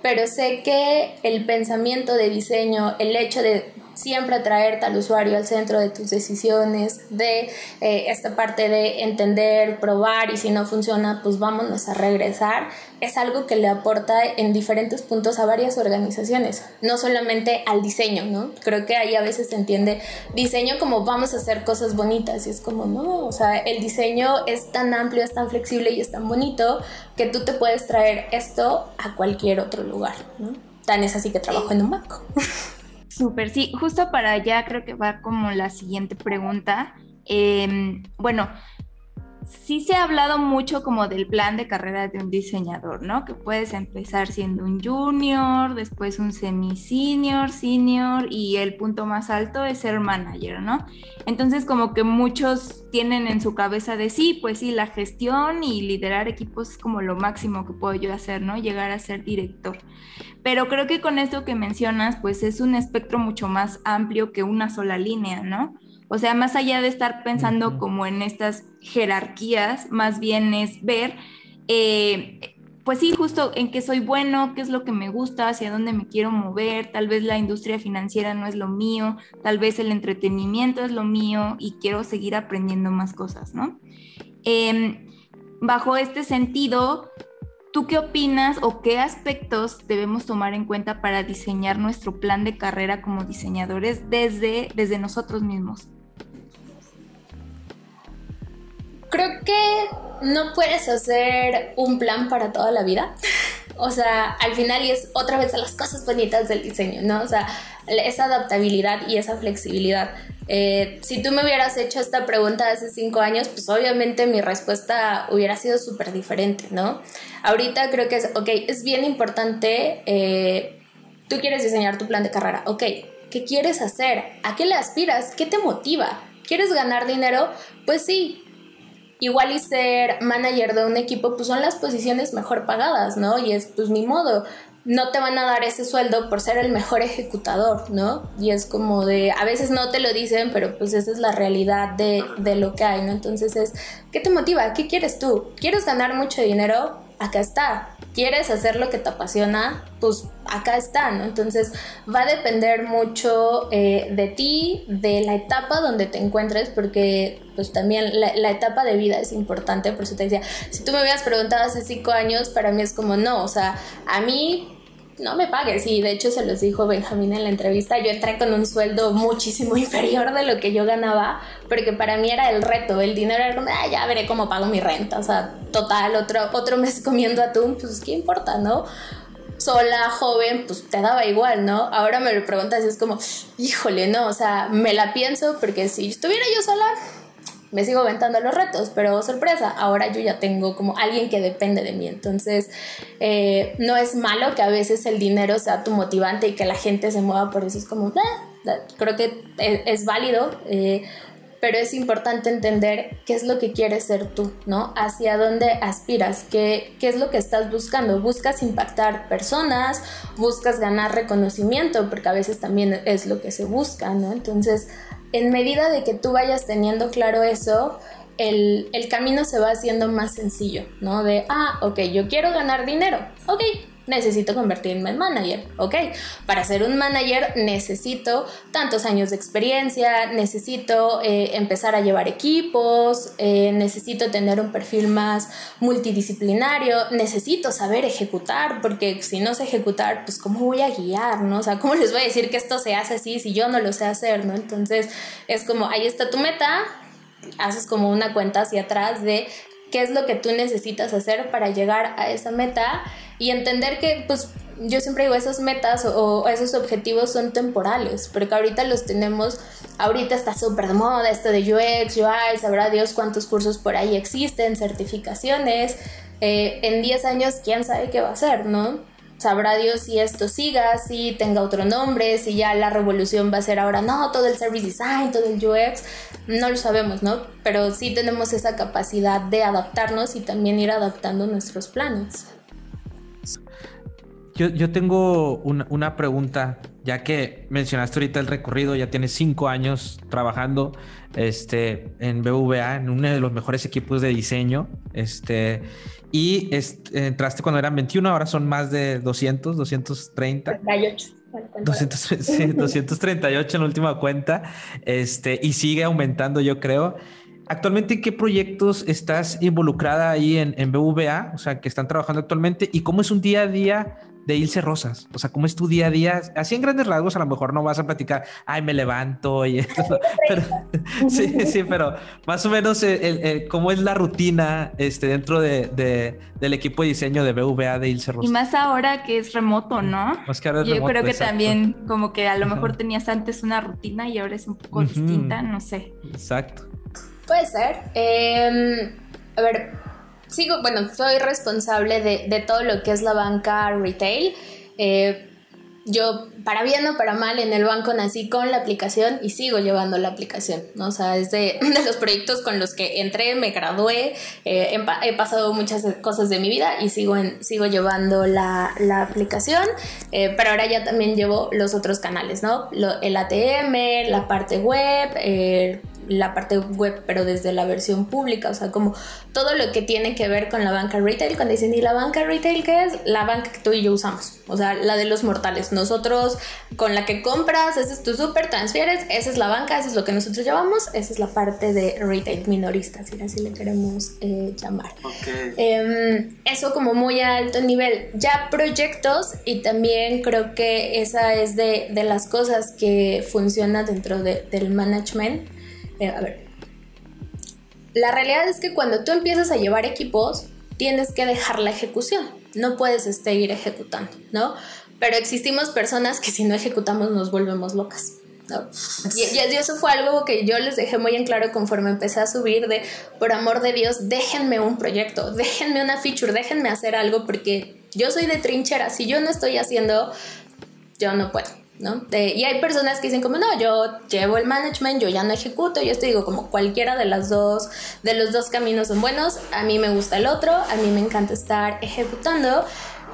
pero sé que el pensamiento de diseño, el hecho de siempre atraerte al usuario al centro de tus decisiones, de esta parte de entender, probar y si no funciona, pues vámonos a regresar, es algo que le aporta en diferentes puntos a varias organizaciones, no solamente al diseño, ¿no? Creo que ahí a veces se entiende diseño como vamos a hacer cosas bonitas y es como, no, o sea, el diseño es tan amplio, es tan flexible y es tan bonito que tú te puedes traer esto a cualquier otro lugar, ¿no? Tan es así que trabajo en un banco. Súper, sí, justo para allá creo que va como la siguiente pregunta. Bueno, sí se ha hablado mucho como del plan de carrera de un diseñador, ¿no? Que puedes empezar siendo un junior, después un semi-senior, senior y el punto más alto es ser manager, ¿no? Entonces como que muchos tienen en su cabeza de sí, pues sí, la gestión y liderar equipos es como lo máximo que puedo yo hacer, ¿no? Llegar a ser director. Pero creo que con esto que mencionas, pues es un espectro mucho más amplio que una sola línea, ¿no? O sea, más allá de estar pensando como en estas jerarquías, más bien es ver pues sí, justo en qué soy bueno, qué es lo que me gusta, hacia dónde me quiero mover, tal vez la industria financiera no es lo mío, tal vez el entretenimiento es lo mío y quiero seguir aprendiendo más cosas, ¿no? Bajo este sentido, ¿tú qué opinas o qué aspectos debemos tomar en cuenta para diseñar nuestro plan de carrera como diseñadores desde nosotros mismos? Creo que no puedes hacer un plan para toda la vida. O sea, al final, y es otra vez de las cosas bonitas del diseño, ¿no? O sea, esa adaptabilidad y esa flexibilidad. Si tú me hubieras hecho esta pregunta hace 5 años, pues obviamente mi respuesta hubiera sido súper diferente, ¿no? Ahorita creo que es bien importante, tú quieres diseñar tu plan de carrera, ok, ¿qué quieres hacer? ¿A qué le aspiras? ¿Qué te motiva? ¿Quieres ganar dinero? Pues sí. Igual y ser manager de un equipo, pues son las posiciones mejor pagadas, ¿no? Y es, pues ni modo, no te van a dar ese sueldo por ser el mejor ejecutador, ¿no? Y es como de, a veces no te lo dicen, pero pues esa es la realidad de lo que hay, ¿no? Entonces es, ¿qué te motiva? ¿Qué quieres tú? ¿Quieres ganar mucho dinero? Acá está. ¿Quieres hacer lo que te apasiona? Pues acá está, ¿no? Entonces va a depender mucho de ti, de la etapa donde te encuentres, porque pues también la etapa de vida es importante. Por eso te decía, si tú me hubieras preguntado hace 5 años, para mí es como no, o sea, a mí no me pagues. Y de hecho se los dijo Benjamín en la entrevista, yo entré con un sueldo muchísimo inferior de lo que yo ganaba, porque para mí era el reto, el dinero era como, ya veré cómo pago mi renta, o sea, total, otro mes comiendo atún, pues qué importa, ¿no? Sola, joven, pues te daba igual, ¿no? Ahora me lo preguntas y es como, híjole, no, o sea, me la pienso, porque si estuviera yo sola, me sigo aventando los retos, pero sorpresa, ahora yo ya tengo como alguien que depende de mí. Entonces no es malo que a veces el dinero sea tu motivante y que la gente se mueva por eso, es como creo que es válido, pero es importante entender qué es lo que quieres ser tú, ¿no? Hacia dónde aspiras, qué es lo que estás buscando. ¿Buscas impactar personas? ¿Buscas ganar reconocimiento? Porque a veces también es lo que se busca, ¿no? Entonces, en medida de que tú vayas teniendo claro eso, el camino se va haciendo más sencillo, ¿no? De, yo quiero ganar dinero, ok, necesito convertirme en manager, ok, para ser un manager necesito tantos años de experiencia, necesito empezar a llevar equipos, necesito tener un perfil más multidisciplinario, necesito saber ejecutar, porque si no sé ejecutar, pues ¿cómo voy a guiar, no? O sea, ¿cómo les voy a decir que esto se hace así si yo no lo sé hacer, no? Entonces es como, ahí está tu meta, haces como una cuenta hacia atrás de qué es lo que tú necesitas hacer para llegar a esa meta. Y entender que, pues, yo siempre digo, esas metas o esos objetivos son temporales, porque ahorita los tenemos, ahorita está súper de moda esto de UX, UI, sabrá Dios cuántos cursos por ahí existen, certificaciones, en 10 años quién sabe qué va a ser, ¿no? Sabrá Dios si esto siga, si tenga otro nombre, si ya la revolución va a ser ahora, no, todo el service design, todo el UX, no lo sabemos, ¿no? Pero sí tenemos esa capacidad de adaptarnos y también ir adaptando nuestros planes. Yo tengo una pregunta, ya que mencionaste ahorita el recorrido, ya tienes 5 años trabajando en BBVA, en uno de los mejores equipos de diseño, entraste cuando eran 21, ahora son más de 200, 230. 238 en la última cuenta, y sigue aumentando, yo creo. Actualmente, ¿en qué proyectos estás involucrada ahí en BBVA? O sea, que están trabajando actualmente. ¿Y cómo es un día a día de Ilse Rosas? O sea, ¿cómo es tu día a día? Así en grandes rasgos, a lo mejor no vas a platicar, ay, me levanto y esto. Pero, sí, pero más o menos cómo es la rutina dentro del equipo de diseño de BBVA de Ilse Rosas. Y más ahora que es remoto, ¿no? Más que ahora es remoto, yo creo que exacto. También como que a lo mejor tenías antes una rutina y ahora es un poco distinta, no sé. Exacto. Puede ser. Soy responsable de todo lo que es la banca retail. Yo, para bien o para mal, en el banco nací con la aplicación y sigo llevando la aplicación, ¿no? O sea, es de los proyectos con los que entré, me gradué, he pasado muchas cosas de mi vida y sigo llevando la aplicación, pero ahora ya también llevo los otros canales, ¿no? El ATM, la parte web, la parte web, pero desde la versión pública, o sea, como todo lo que tiene que ver con la banca retail. Cuando dicen, ¿y la banca retail qué es? La banca que tú y yo usamos, o sea, la de los mortales. Nosotros, con la que compras, ese es tu súper, transfieres, esa es la banca, eso es lo que nosotros llamamos, esa es la parte de retail minorista, si así le queremos llamar. Okay. Eso como muy alto nivel. Ya proyectos, y también creo que esa es de las cosas que funciona dentro del management. A ver, la realidad es que cuando tú empiezas a llevar equipos, tienes que dejar la ejecución, no puedes seguir ejecutando, ¿no? Pero existimos personas que si no ejecutamos nos volvemos locas, ¿no? Y eso fue algo que yo les dejé muy en claro conforme empecé a subir, de por amor de Dios, déjenme un proyecto, déjenme una feature, déjenme hacer algo, porque yo soy de trinchera, si yo no estoy haciendo, yo no puedo, ¿no? Y hay personas que dicen como, no, yo llevo el management, yo ya no ejecuto. Yo te digo, como cualquiera de las dos, de los dos caminos son buenos. A mí me gusta el otro, a mí me encanta estar ejecutando.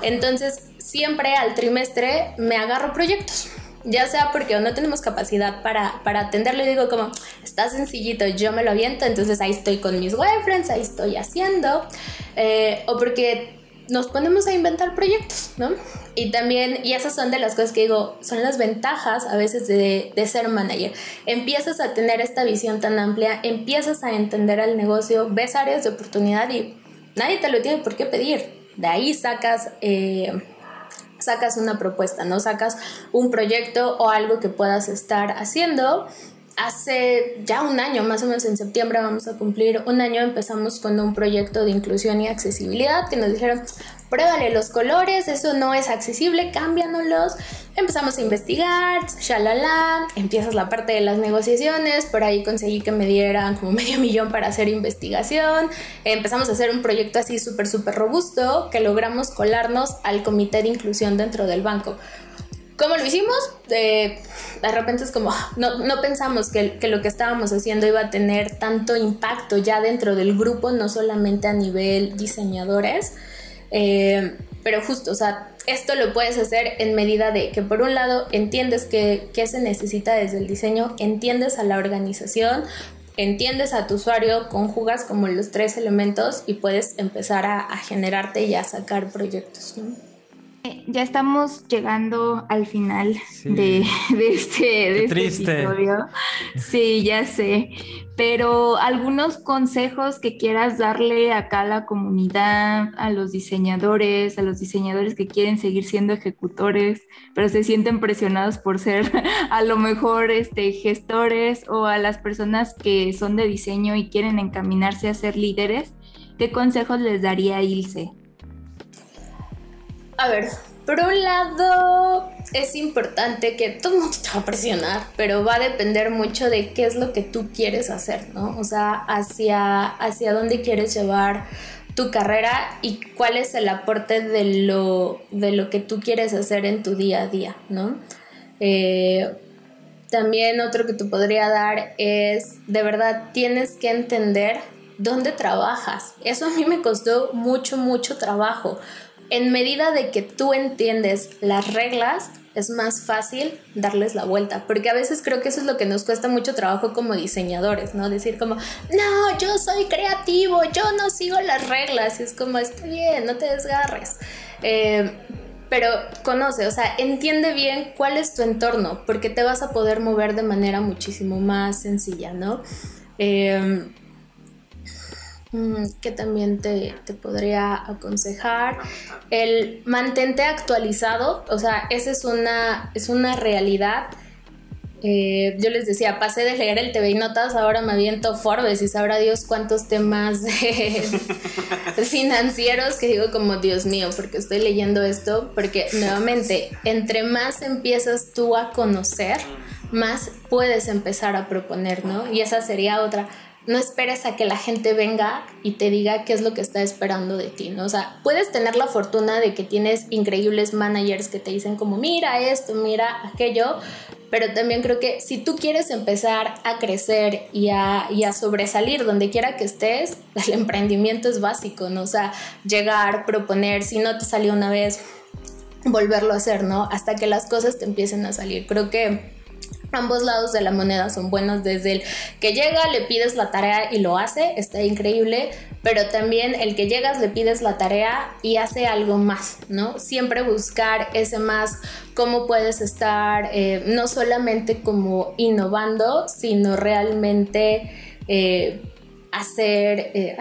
Entonces siempre al trimestre me agarro proyectos, ya sea porque no tenemos capacidad para atenderlo, y digo como, está sencillito, yo me lo aviento. Entonces ahí estoy con mis webfriends, ahí estoy haciendo, o porque nos ponemos a inventar proyectos, ¿no? Y también, y esas son de las cosas que digo, son las ventajas a veces de ser manager. Empiezas a tener esta visión tan amplia, empiezas a entender el negocio, ves áreas de oportunidad y nadie te lo tiene por qué pedir. De ahí sacas una propuesta, ¿no? Sacas un proyecto o algo que puedas estar haciendo. Hace ya un año, más o menos en septiembre vamos a cumplir un año, empezamos con un proyecto de inclusión y accesibilidad que nos dijeron, pruébale los colores, eso no es accesible, cámbianoslos. Empezamos a investigar, shalala, empiezas la parte de las negociaciones, por ahí conseguí que me dieran como $500,000 para hacer investigación. Empezamos a hacer un proyecto así súper, súper robusto, que logramos colarnos al comité de inclusión dentro del banco. ¿Cómo lo hicimos? De repente es como, no pensamos que lo que estábamos haciendo iba a tener tanto impacto ya dentro del grupo, no solamente a nivel diseñadores, pero justo, o sea, esto lo puedes hacer en medida de que por un lado entiendes que se necesita desde el diseño, entiendes a la organización, entiendes a tu usuario, conjugas como los tres elementos y puedes empezar a generarte y a sacar proyectos, ¿no? Ya estamos llegando al final, sí, de este episodio. Sí, ya sé. Pero algunos consejos que quieras darle acá a la comunidad, a los diseñadores que quieren seguir siendo ejecutores, pero se sienten presionados por ser a lo mejor gestores, o a las personas que son de diseño y quieren encaminarse a ser líderes, ¿qué consejos les daría Ilse? A ver, por un lado es importante que todo el mundo te va a presionar, pero va a depender mucho de qué es lo que tú quieres hacer, ¿no? O sea, hacia dónde quieres llevar tu carrera y cuál es el aporte de lo que tú quieres hacer en tu día a día, ¿no? También otro que te podría dar es, de verdad, tienes que entender dónde trabajas. Eso a mí me costó mucho, mucho trabajo. En medida de que tú entiendes las reglas, es más fácil darles la vuelta, porque a veces creo que eso es lo que nos cuesta mucho trabajo como diseñadores, ¿no? Decir como, no, yo soy creativo, yo no sigo las reglas, y es como, está bien, no te desgarres. Pero conoce, o sea, entiende bien cuál es tu entorno, porque te vas a poder mover de manera muchísimo más sencilla, ¿no? Que también te podría aconsejar, el mantente actualizado, o sea, esa es una realidad. Yo les decía, pasé de leer el TV y Notas, ahora me aviento Forbes y sabrá Dios cuántos temas financieros que digo como, Dios mío, porque estoy leyendo esto, porque nuevamente, entre más empiezas tú a conocer, más puedes empezar a proponer, ¿no? Y esa sería otra. No esperes a que la gente venga y te diga qué es lo que está esperando de ti, ¿no? O sea, puedes tener la fortuna de que tienes increíbles managers que te dicen como, mira esto, mira aquello, pero también creo que si tú quieres empezar a crecer y a sobresalir donde quiera que estés, el emprendimiento es básico, ¿no? O sea, llegar, proponer, si no te salió una vez, volverlo a hacer, ¿no? Hasta que las cosas te empiecen a salir. Creo que Ambos lados de la moneda son buenos, desde el que llega, le pides la tarea y lo hace, está increíble, pero también el que llegas, le pides la tarea y hace algo más, ¿no? Siempre buscar ese más, cómo puedes estar no solamente como innovando, sino realmente hacer...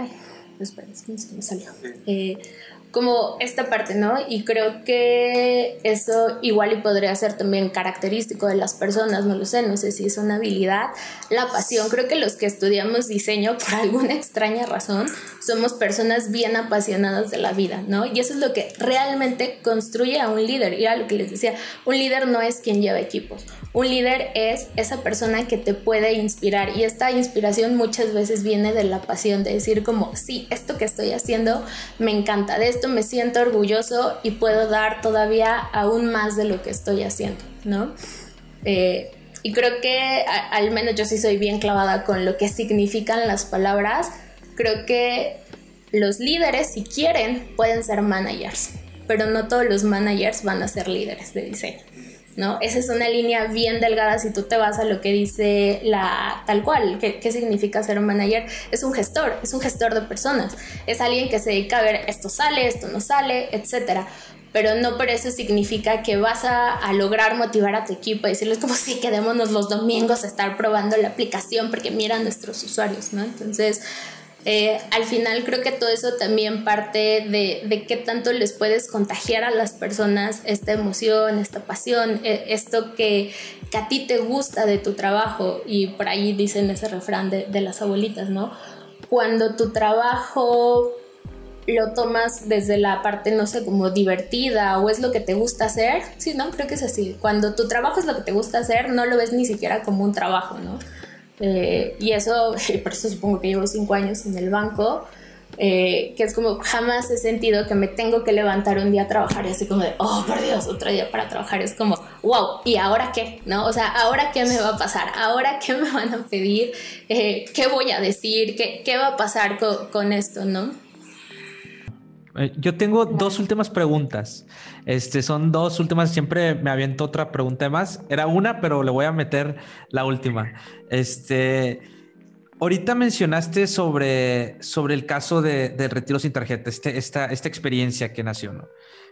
como esta parte, ¿no? Y creo que eso igual y podría ser también característico de las personas, no sé si es una habilidad, la pasión. Creo que los que estudiamos diseño, por alguna extraña razón, somos personas bien apasionadas de la vida, ¿no? Y eso es lo que realmente construye a un líder. Y era lo que les decía, un líder no es quien lleva equipos, un líder es esa persona que te puede inspirar, y esta inspiración muchas veces viene de la pasión, de decir como, sí, esto que estoy haciendo me encanta, de esto me siento orgulloso y puedo dar todavía aún más de lo que estoy haciendo, ¿no? Y creo que al menos yo sí soy bien clavada con lo que significan las palabras. Creo que los líderes, si quieren, pueden ser managers, pero no todos los managers van a ser líderes de diseño, ¿no? Esa es una línea bien delgada. Si tú te vas a lo que dice la tal cual, ¿qué significa ser un manager? Es un gestor de personas, es alguien que se dedica a ver esto sale, esto no sale, etcétera. Pero no por eso significa que vas a lograr motivar a tu equipo y decirles como si quedémonos los domingos a estar probando la aplicación porque mira a nuestros usuarios, ¿no? Entonces al final creo que todo eso también parte de qué tanto les puedes contagiar a las personas esta emoción, esta pasión, esto que a ti te gusta de tu trabajo. Y por ahí dicen ese refrán de las abuelitas, ¿no? Cuando tu trabajo lo tomas desde la parte, no sé, como divertida o es lo que te gusta hacer, sí, ¿no? Creo que es así. Cuando tu trabajo es lo que te gusta hacer, no lo ves ni siquiera como un trabajo, ¿no? Por eso supongo que llevo 5 años en el banco, que es como jamás he sentido que me tengo que levantar un día a trabajar y así como de, oh, por Dios, otro día para trabajar. Es como, wow, ¿y ahora qué? ¿No? O sea, ¿ahora qué me va a pasar? ¿Ahora qué me van a pedir? ¿Qué voy a decir? ¿Qué va a pasar con esto, no? Yo tengo 2 últimas preguntas. Son 2 últimas. Siempre me aviento otra pregunta más. Era una, pero le voy a meter la última. Ahorita mencionaste sobre el caso de retiro sin tarjeta, esta experiencia que nació, ¿no?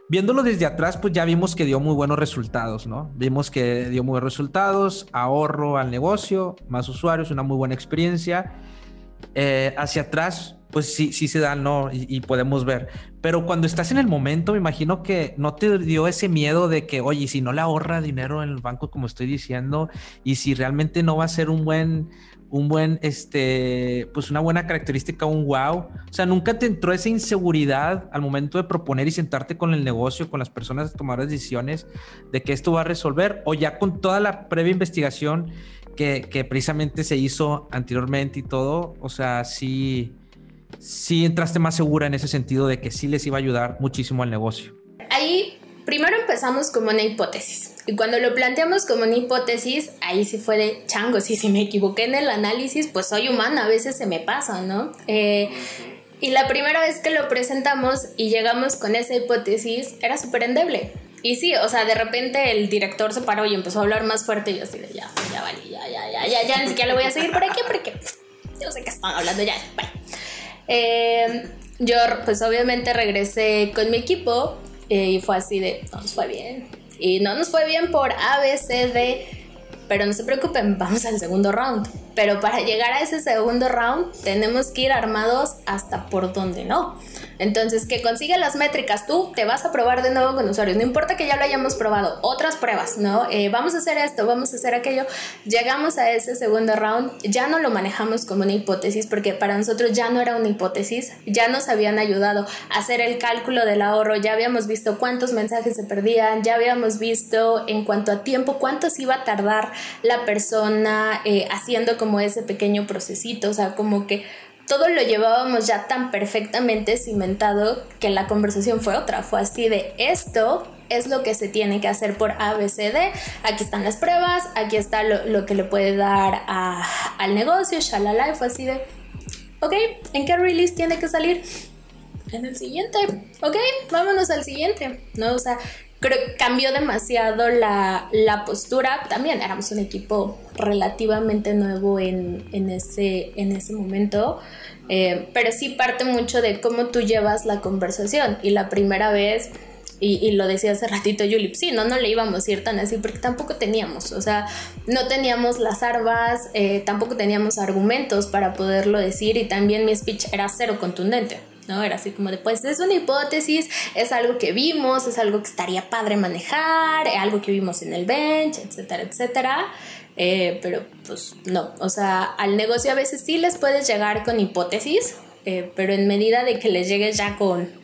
Viéndolo desde atrás, pues ya vimos que dio muy buenos resultados, ¿no? Vimos que dio muy buenos resultados, ahorro al negocio, más usuarios, una muy buena experiencia. Hacia atrás, pues sí se da, ¿no? Y podemos ver. Pero cuando estás en el momento, me imagino que no te dio ese miedo de que, oye, si no le ahorra dinero en el banco, como estoy diciendo, y si realmente no va a ser una buena característica, un wow. O sea, ¿nunca te entró esa inseguridad al momento de proponer y sentarte con el negocio, con las personas tomadoras de decisiones, de que esto va a resolver? O ya con toda la previa investigación que precisamente se hizo anteriormente y todo, o sea, sí entraste más segura en ese sentido de que sí les iba a ayudar muchísimo al negocio. Ahí primero empezamos como una hipótesis, y cuando lo planteamos como una hipótesis, ahí sí fue de changos, y si me equivoqué en el análisis, pues soy humana, a veces se me pasa, ¿no? Y la primera vez que lo presentamos y llegamos con esa hipótesis, era súper endeble. Y sí, o sea, de repente el director se paró y empezó a hablar más fuerte, y yo así de ya, ni siquiera lo voy a seguir por aquí porque yo sé que están hablando ya, bye. Yo pues obviamente regresé con mi equipo, y fue así de, no nos fue bien, y no nos fue bien por A, B, C, D, pero no se preocupen, vamos al segundo round. Pero para llegar a ese segundo round tenemos que ir armados hasta por donde no. Entonces, que consigue las métricas, tú te vas a probar de nuevo con usuarios, no importa que ya lo hayamos probado, otras pruebas, ¿no? Vamos a hacer esto, vamos a hacer aquello. Llegamos a ese segundo round, ya no lo manejamos como una hipótesis, porque para nosotros ya no era una hipótesis, ya nos habían ayudado a hacer el cálculo del ahorro, ya habíamos visto cuántos mensajes se perdían, ya habíamos visto en cuanto a tiempo, cuántos iba a tardar la persona haciendo como ese pequeño procesito. O sea, como que todo lo llevábamos ya tan perfectamente cimentado que la conversación fue otra, fue así de, esto es lo que se tiene que hacer por A, B, C, D, aquí están las pruebas, aquí está lo que le puede dar al negocio, shalala. Y fue así de, ok, ¿en qué release tiene que salir? En el siguiente. Ok, vámonos al siguiente, ¿no? O sea, creo que cambió demasiado la postura. También éramos un equipo relativamente nuevo en ese momento, pero sí parte mucho de cómo tú llevas la conversación. Y la primera vez, y lo decía hace ratito Yuli, sí, no le íbamos a ir tan así porque tampoco teníamos, o sea, no teníamos las armas, tampoco teníamos argumentos para poderlo decir, y también mi speech era cero contundente, ¿no? Era así como de, pues es una hipótesis, es algo que vimos, es algo que estaría padre manejar, algo que vimos en el bench, etcétera, etcétera. Pero pues no, o sea, al negocio a veces sí les puedes llegar con hipótesis, pero en medida de que les llegues ya con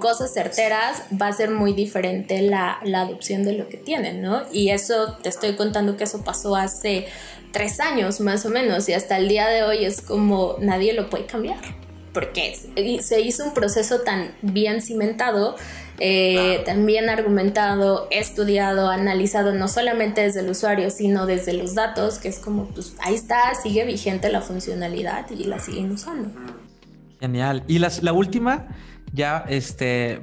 cosas certeras, va a ser muy diferente la adopción de lo que tienen, ¿no? Y eso, te estoy contando que eso pasó hace 3 años más o menos, y hasta el día de hoy es como nadie lo puede cambiar, porque se hizo un proceso tan bien cimentado, tan bien argumentado, estudiado, analizado, no solamente desde el usuario, sino desde los datos, que es como, pues ahí está, sigue vigente la funcionalidad y la siguen usando. Genial. Y la última... Ya,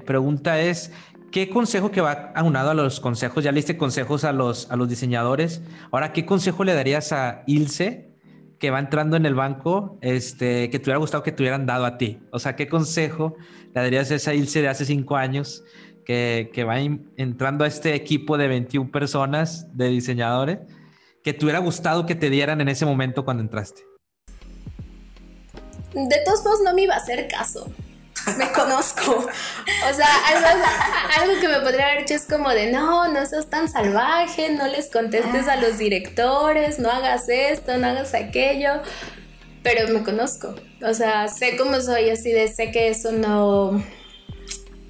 pregunta es, ¿qué consejo que va aunado a los consejos? Ya le diste consejos a los diseñadores. Ahora, ¿qué consejo le darías a Ilse que va entrando en el banco, que te hubiera gustado que te hubieran dado a ti? O sea, ¿qué consejo le darías a esa Ilse de hace 5 años que va entrando a este equipo de 21 personas de diseñadores que te hubiera gustado que te dieran en ese momento cuando entraste? De todos modos, no me iba a hacer caso. Me conozco. O sea, algo que me podría haber hecho es como de, no seas tan salvaje, no les contestes a los directores, no hagas esto, no hagas aquello. Pero me conozco. O sea, sé cómo soy, así de, sé que eso no...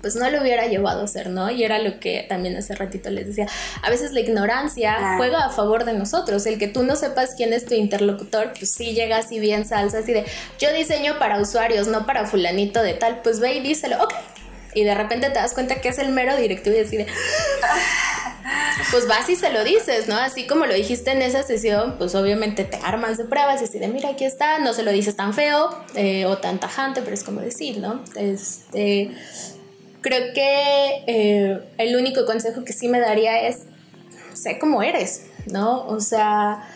pues no lo hubiera llevado a hacer, ¿no? Y era lo que también hace ratito les decía. A veces la ignorancia juega a favor de nosotros. El que tú no sepas quién es tu interlocutor, pues sí llega así bien salsa, así de, yo diseño para usuarios, no para fulanito de tal, pues ve y díselo, ok. Y de repente te das cuenta que es el mero directivo y decide, pues vas y se lo dices, ¿no? Así como lo dijiste en esa sesión, pues obviamente te armas de pruebas y así de, mira, aquí está, no se lo dices tan feo o tan tajante, pero es como decir, ¿no? Creo que el único consejo que sí me daría es, sé cómo eres, ¿no? O sea,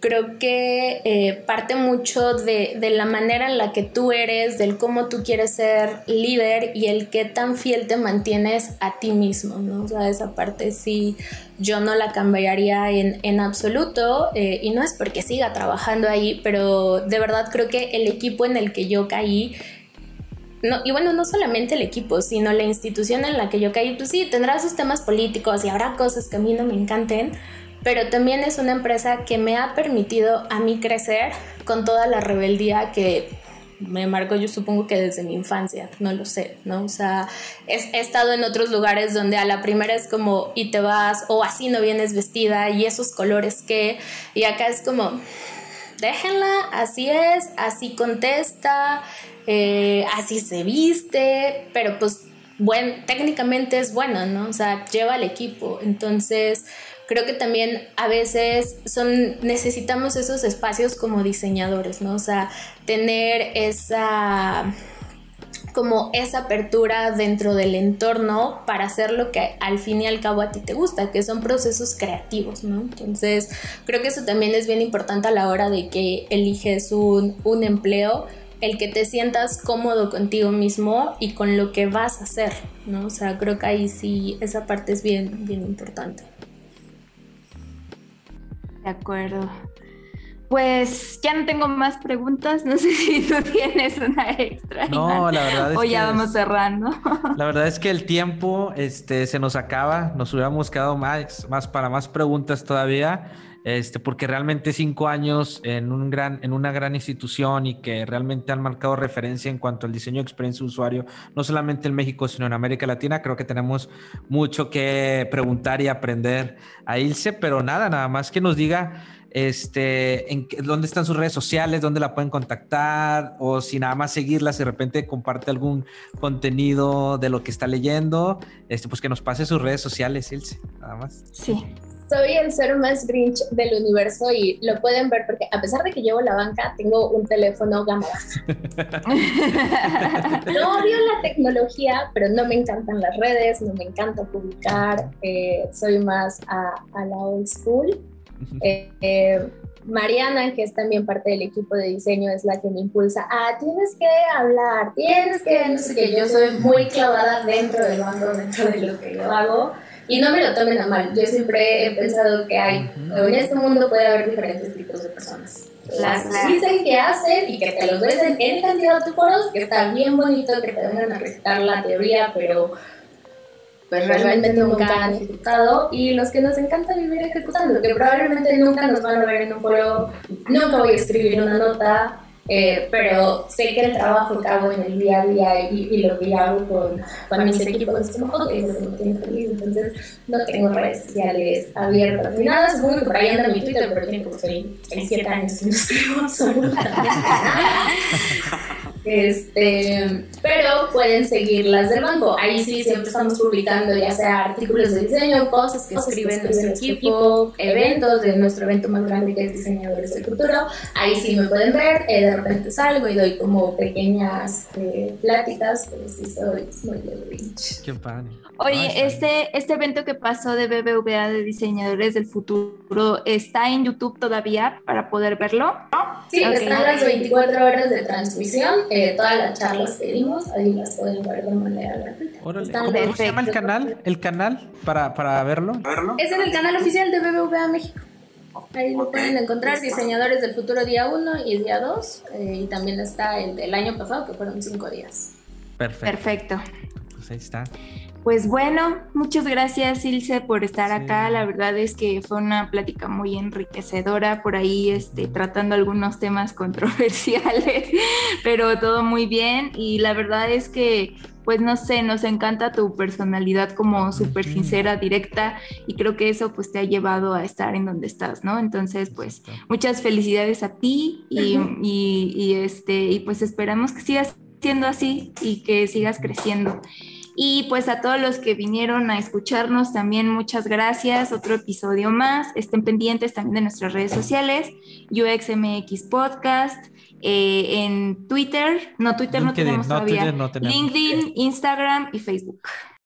creo que parte mucho de la manera en la que tú eres, del cómo tú quieres ser líder y el qué tan fiel te mantienes a ti mismo, ¿no? O sea, esa parte sí yo no la cambiaría en absoluto, y no es porque siga trabajando ahí, pero de verdad creo que el equipo en el que yo caí, no, y bueno, no solamente el equipo, sino la institución en la que yo caí, pues sí, tendrá sus temas políticos y habrá cosas que a mí no me encanten, pero también es una empresa que me ha permitido a mí crecer con toda la rebeldía que me marcó, yo supongo que desde mi infancia, no lo sé, ¿no? O sea, he estado en otros lugares donde a la primera es como, y te vas, o así no vienes vestida, y esos colores que... Y acá es como, déjenla, así es, así contesta... así se viste, pero pues técnicamente es bueno, ¿no? O sea, lleva al equipo. Entonces creo que también a veces necesitamos esos espacios como diseñadores, ¿no? O sea, tener esa apertura dentro del entorno para hacer lo que al fin y al cabo a ti te gusta, que son procesos creativos, ¿no? Entonces creo que eso también es bien importante a la hora de que eliges un empleo, el que te sientas cómodo contigo mismo y con lo que vas a hacer, ¿no? O sea, creo que ahí sí, esa parte es bien, bien importante. De acuerdo. Pues ya no tengo más preguntas, no sé si tú tienes una extra. No, la verdad es que... O ya vamos cerrando. La verdad es que el tiempo se nos acaba, nos hubiéramos quedado más para más preguntas todavía, porque realmente 5 años en una gran institución y que realmente han marcado referencia en cuanto al diseño de experiencia de usuario, no solamente en México, sino en América Latina. Creo que tenemos mucho que preguntar y aprender a Ilse, pero nada más que nos diga dónde están sus redes sociales, dónde la pueden contactar, o si nada más seguirla, si de repente comparte algún contenido de lo que está leyendo, pues que nos pase sus redes sociales, Ilse, nada más. Sí. Soy el ser más grinch del universo y lo pueden ver porque a pesar de que llevo la banca, tengo un teléfono gama baja. No odio la tecnología, pero no me encantan las redes, no me encanta publicar, soy más a la old school. Mariana, que es también parte del equipo de diseño, es la que me impulsa. Tienes que hablar, no sé qué. Yo soy muy clavada dentro del banco, dentro de lo que yo hago. Y no me lo tomen a mal. Yo siempre he pensado que en este mundo puede haber diferentes tipos de personas. Las dicen que hacen y que te los dicen en cantidad de foros, que está bien bonito que te vengan a recitar la teoría, pero pues realmente nunca han ejecutado. Y los que nos encanta vivir ejecutando, que probablemente nunca nos van a ver en un foro, nunca voy a escribir una nota, pero sé que el trabajo que hago en el día a día y lo que hago con mis equipos es como que me tiene feliz. Entonces no tengo redes sociales abiertas ni nada, supongo que por ahí anda mi Twitter, pero tiene como 37 años y no escribo absolutamente nada. Pero pueden seguir las del banco. Ahí sí siempre estamos publicando ya sea artículos de diseño, cosas que escriben nuestro equipo, eventos de nuestro evento más grande que es Diseñadores de Futuro. Ahí sí me pueden ver, de repente salgo y doy como pequeñas pláticas, pero sí soy muy de rich. Qué padre. Oye, este evento que pasó de BBVA de Diseñadores del Futuro, ¿está en YouTube todavía para poder verlo? Sí, están las 24 horas de transmisión. Todas las charlas que dimos, ahí las pueden ver de manera gratuita. ¿Cómo se llama el canal? ¿El canal para verlo? Es en el canal oficial de BBVA México. Ahí lo pueden encontrar, Diseñadores del Futuro día 1 y día 2, y también está el del año pasado, que fueron 5 días. Perfecto. Pues ahí está. Pues bueno, muchas gracias, Ilse, por estar acá. La verdad es que fue una plática muy enriquecedora, por ahí tratando algunos temas controversiales, pero todo muy bien. Y la verdad es que, pues no sé, nos encanta tu personalidad como súper sincera, directa, y creo que eso pues te ha llevado a estar en donde estás, ¿no? Entonces, pues muchas felicidades a ti y pues esperamos que sigas siendo así y que sigas creciendo. Y pues a todos los que vinieron a escucharnos también muchas gracias, otro episodio más, estén pendientes también de nuestras redes sociales, UXMX Podcast, en Twitter, LinkedIn, LinkedIn, Instagram y Facebook.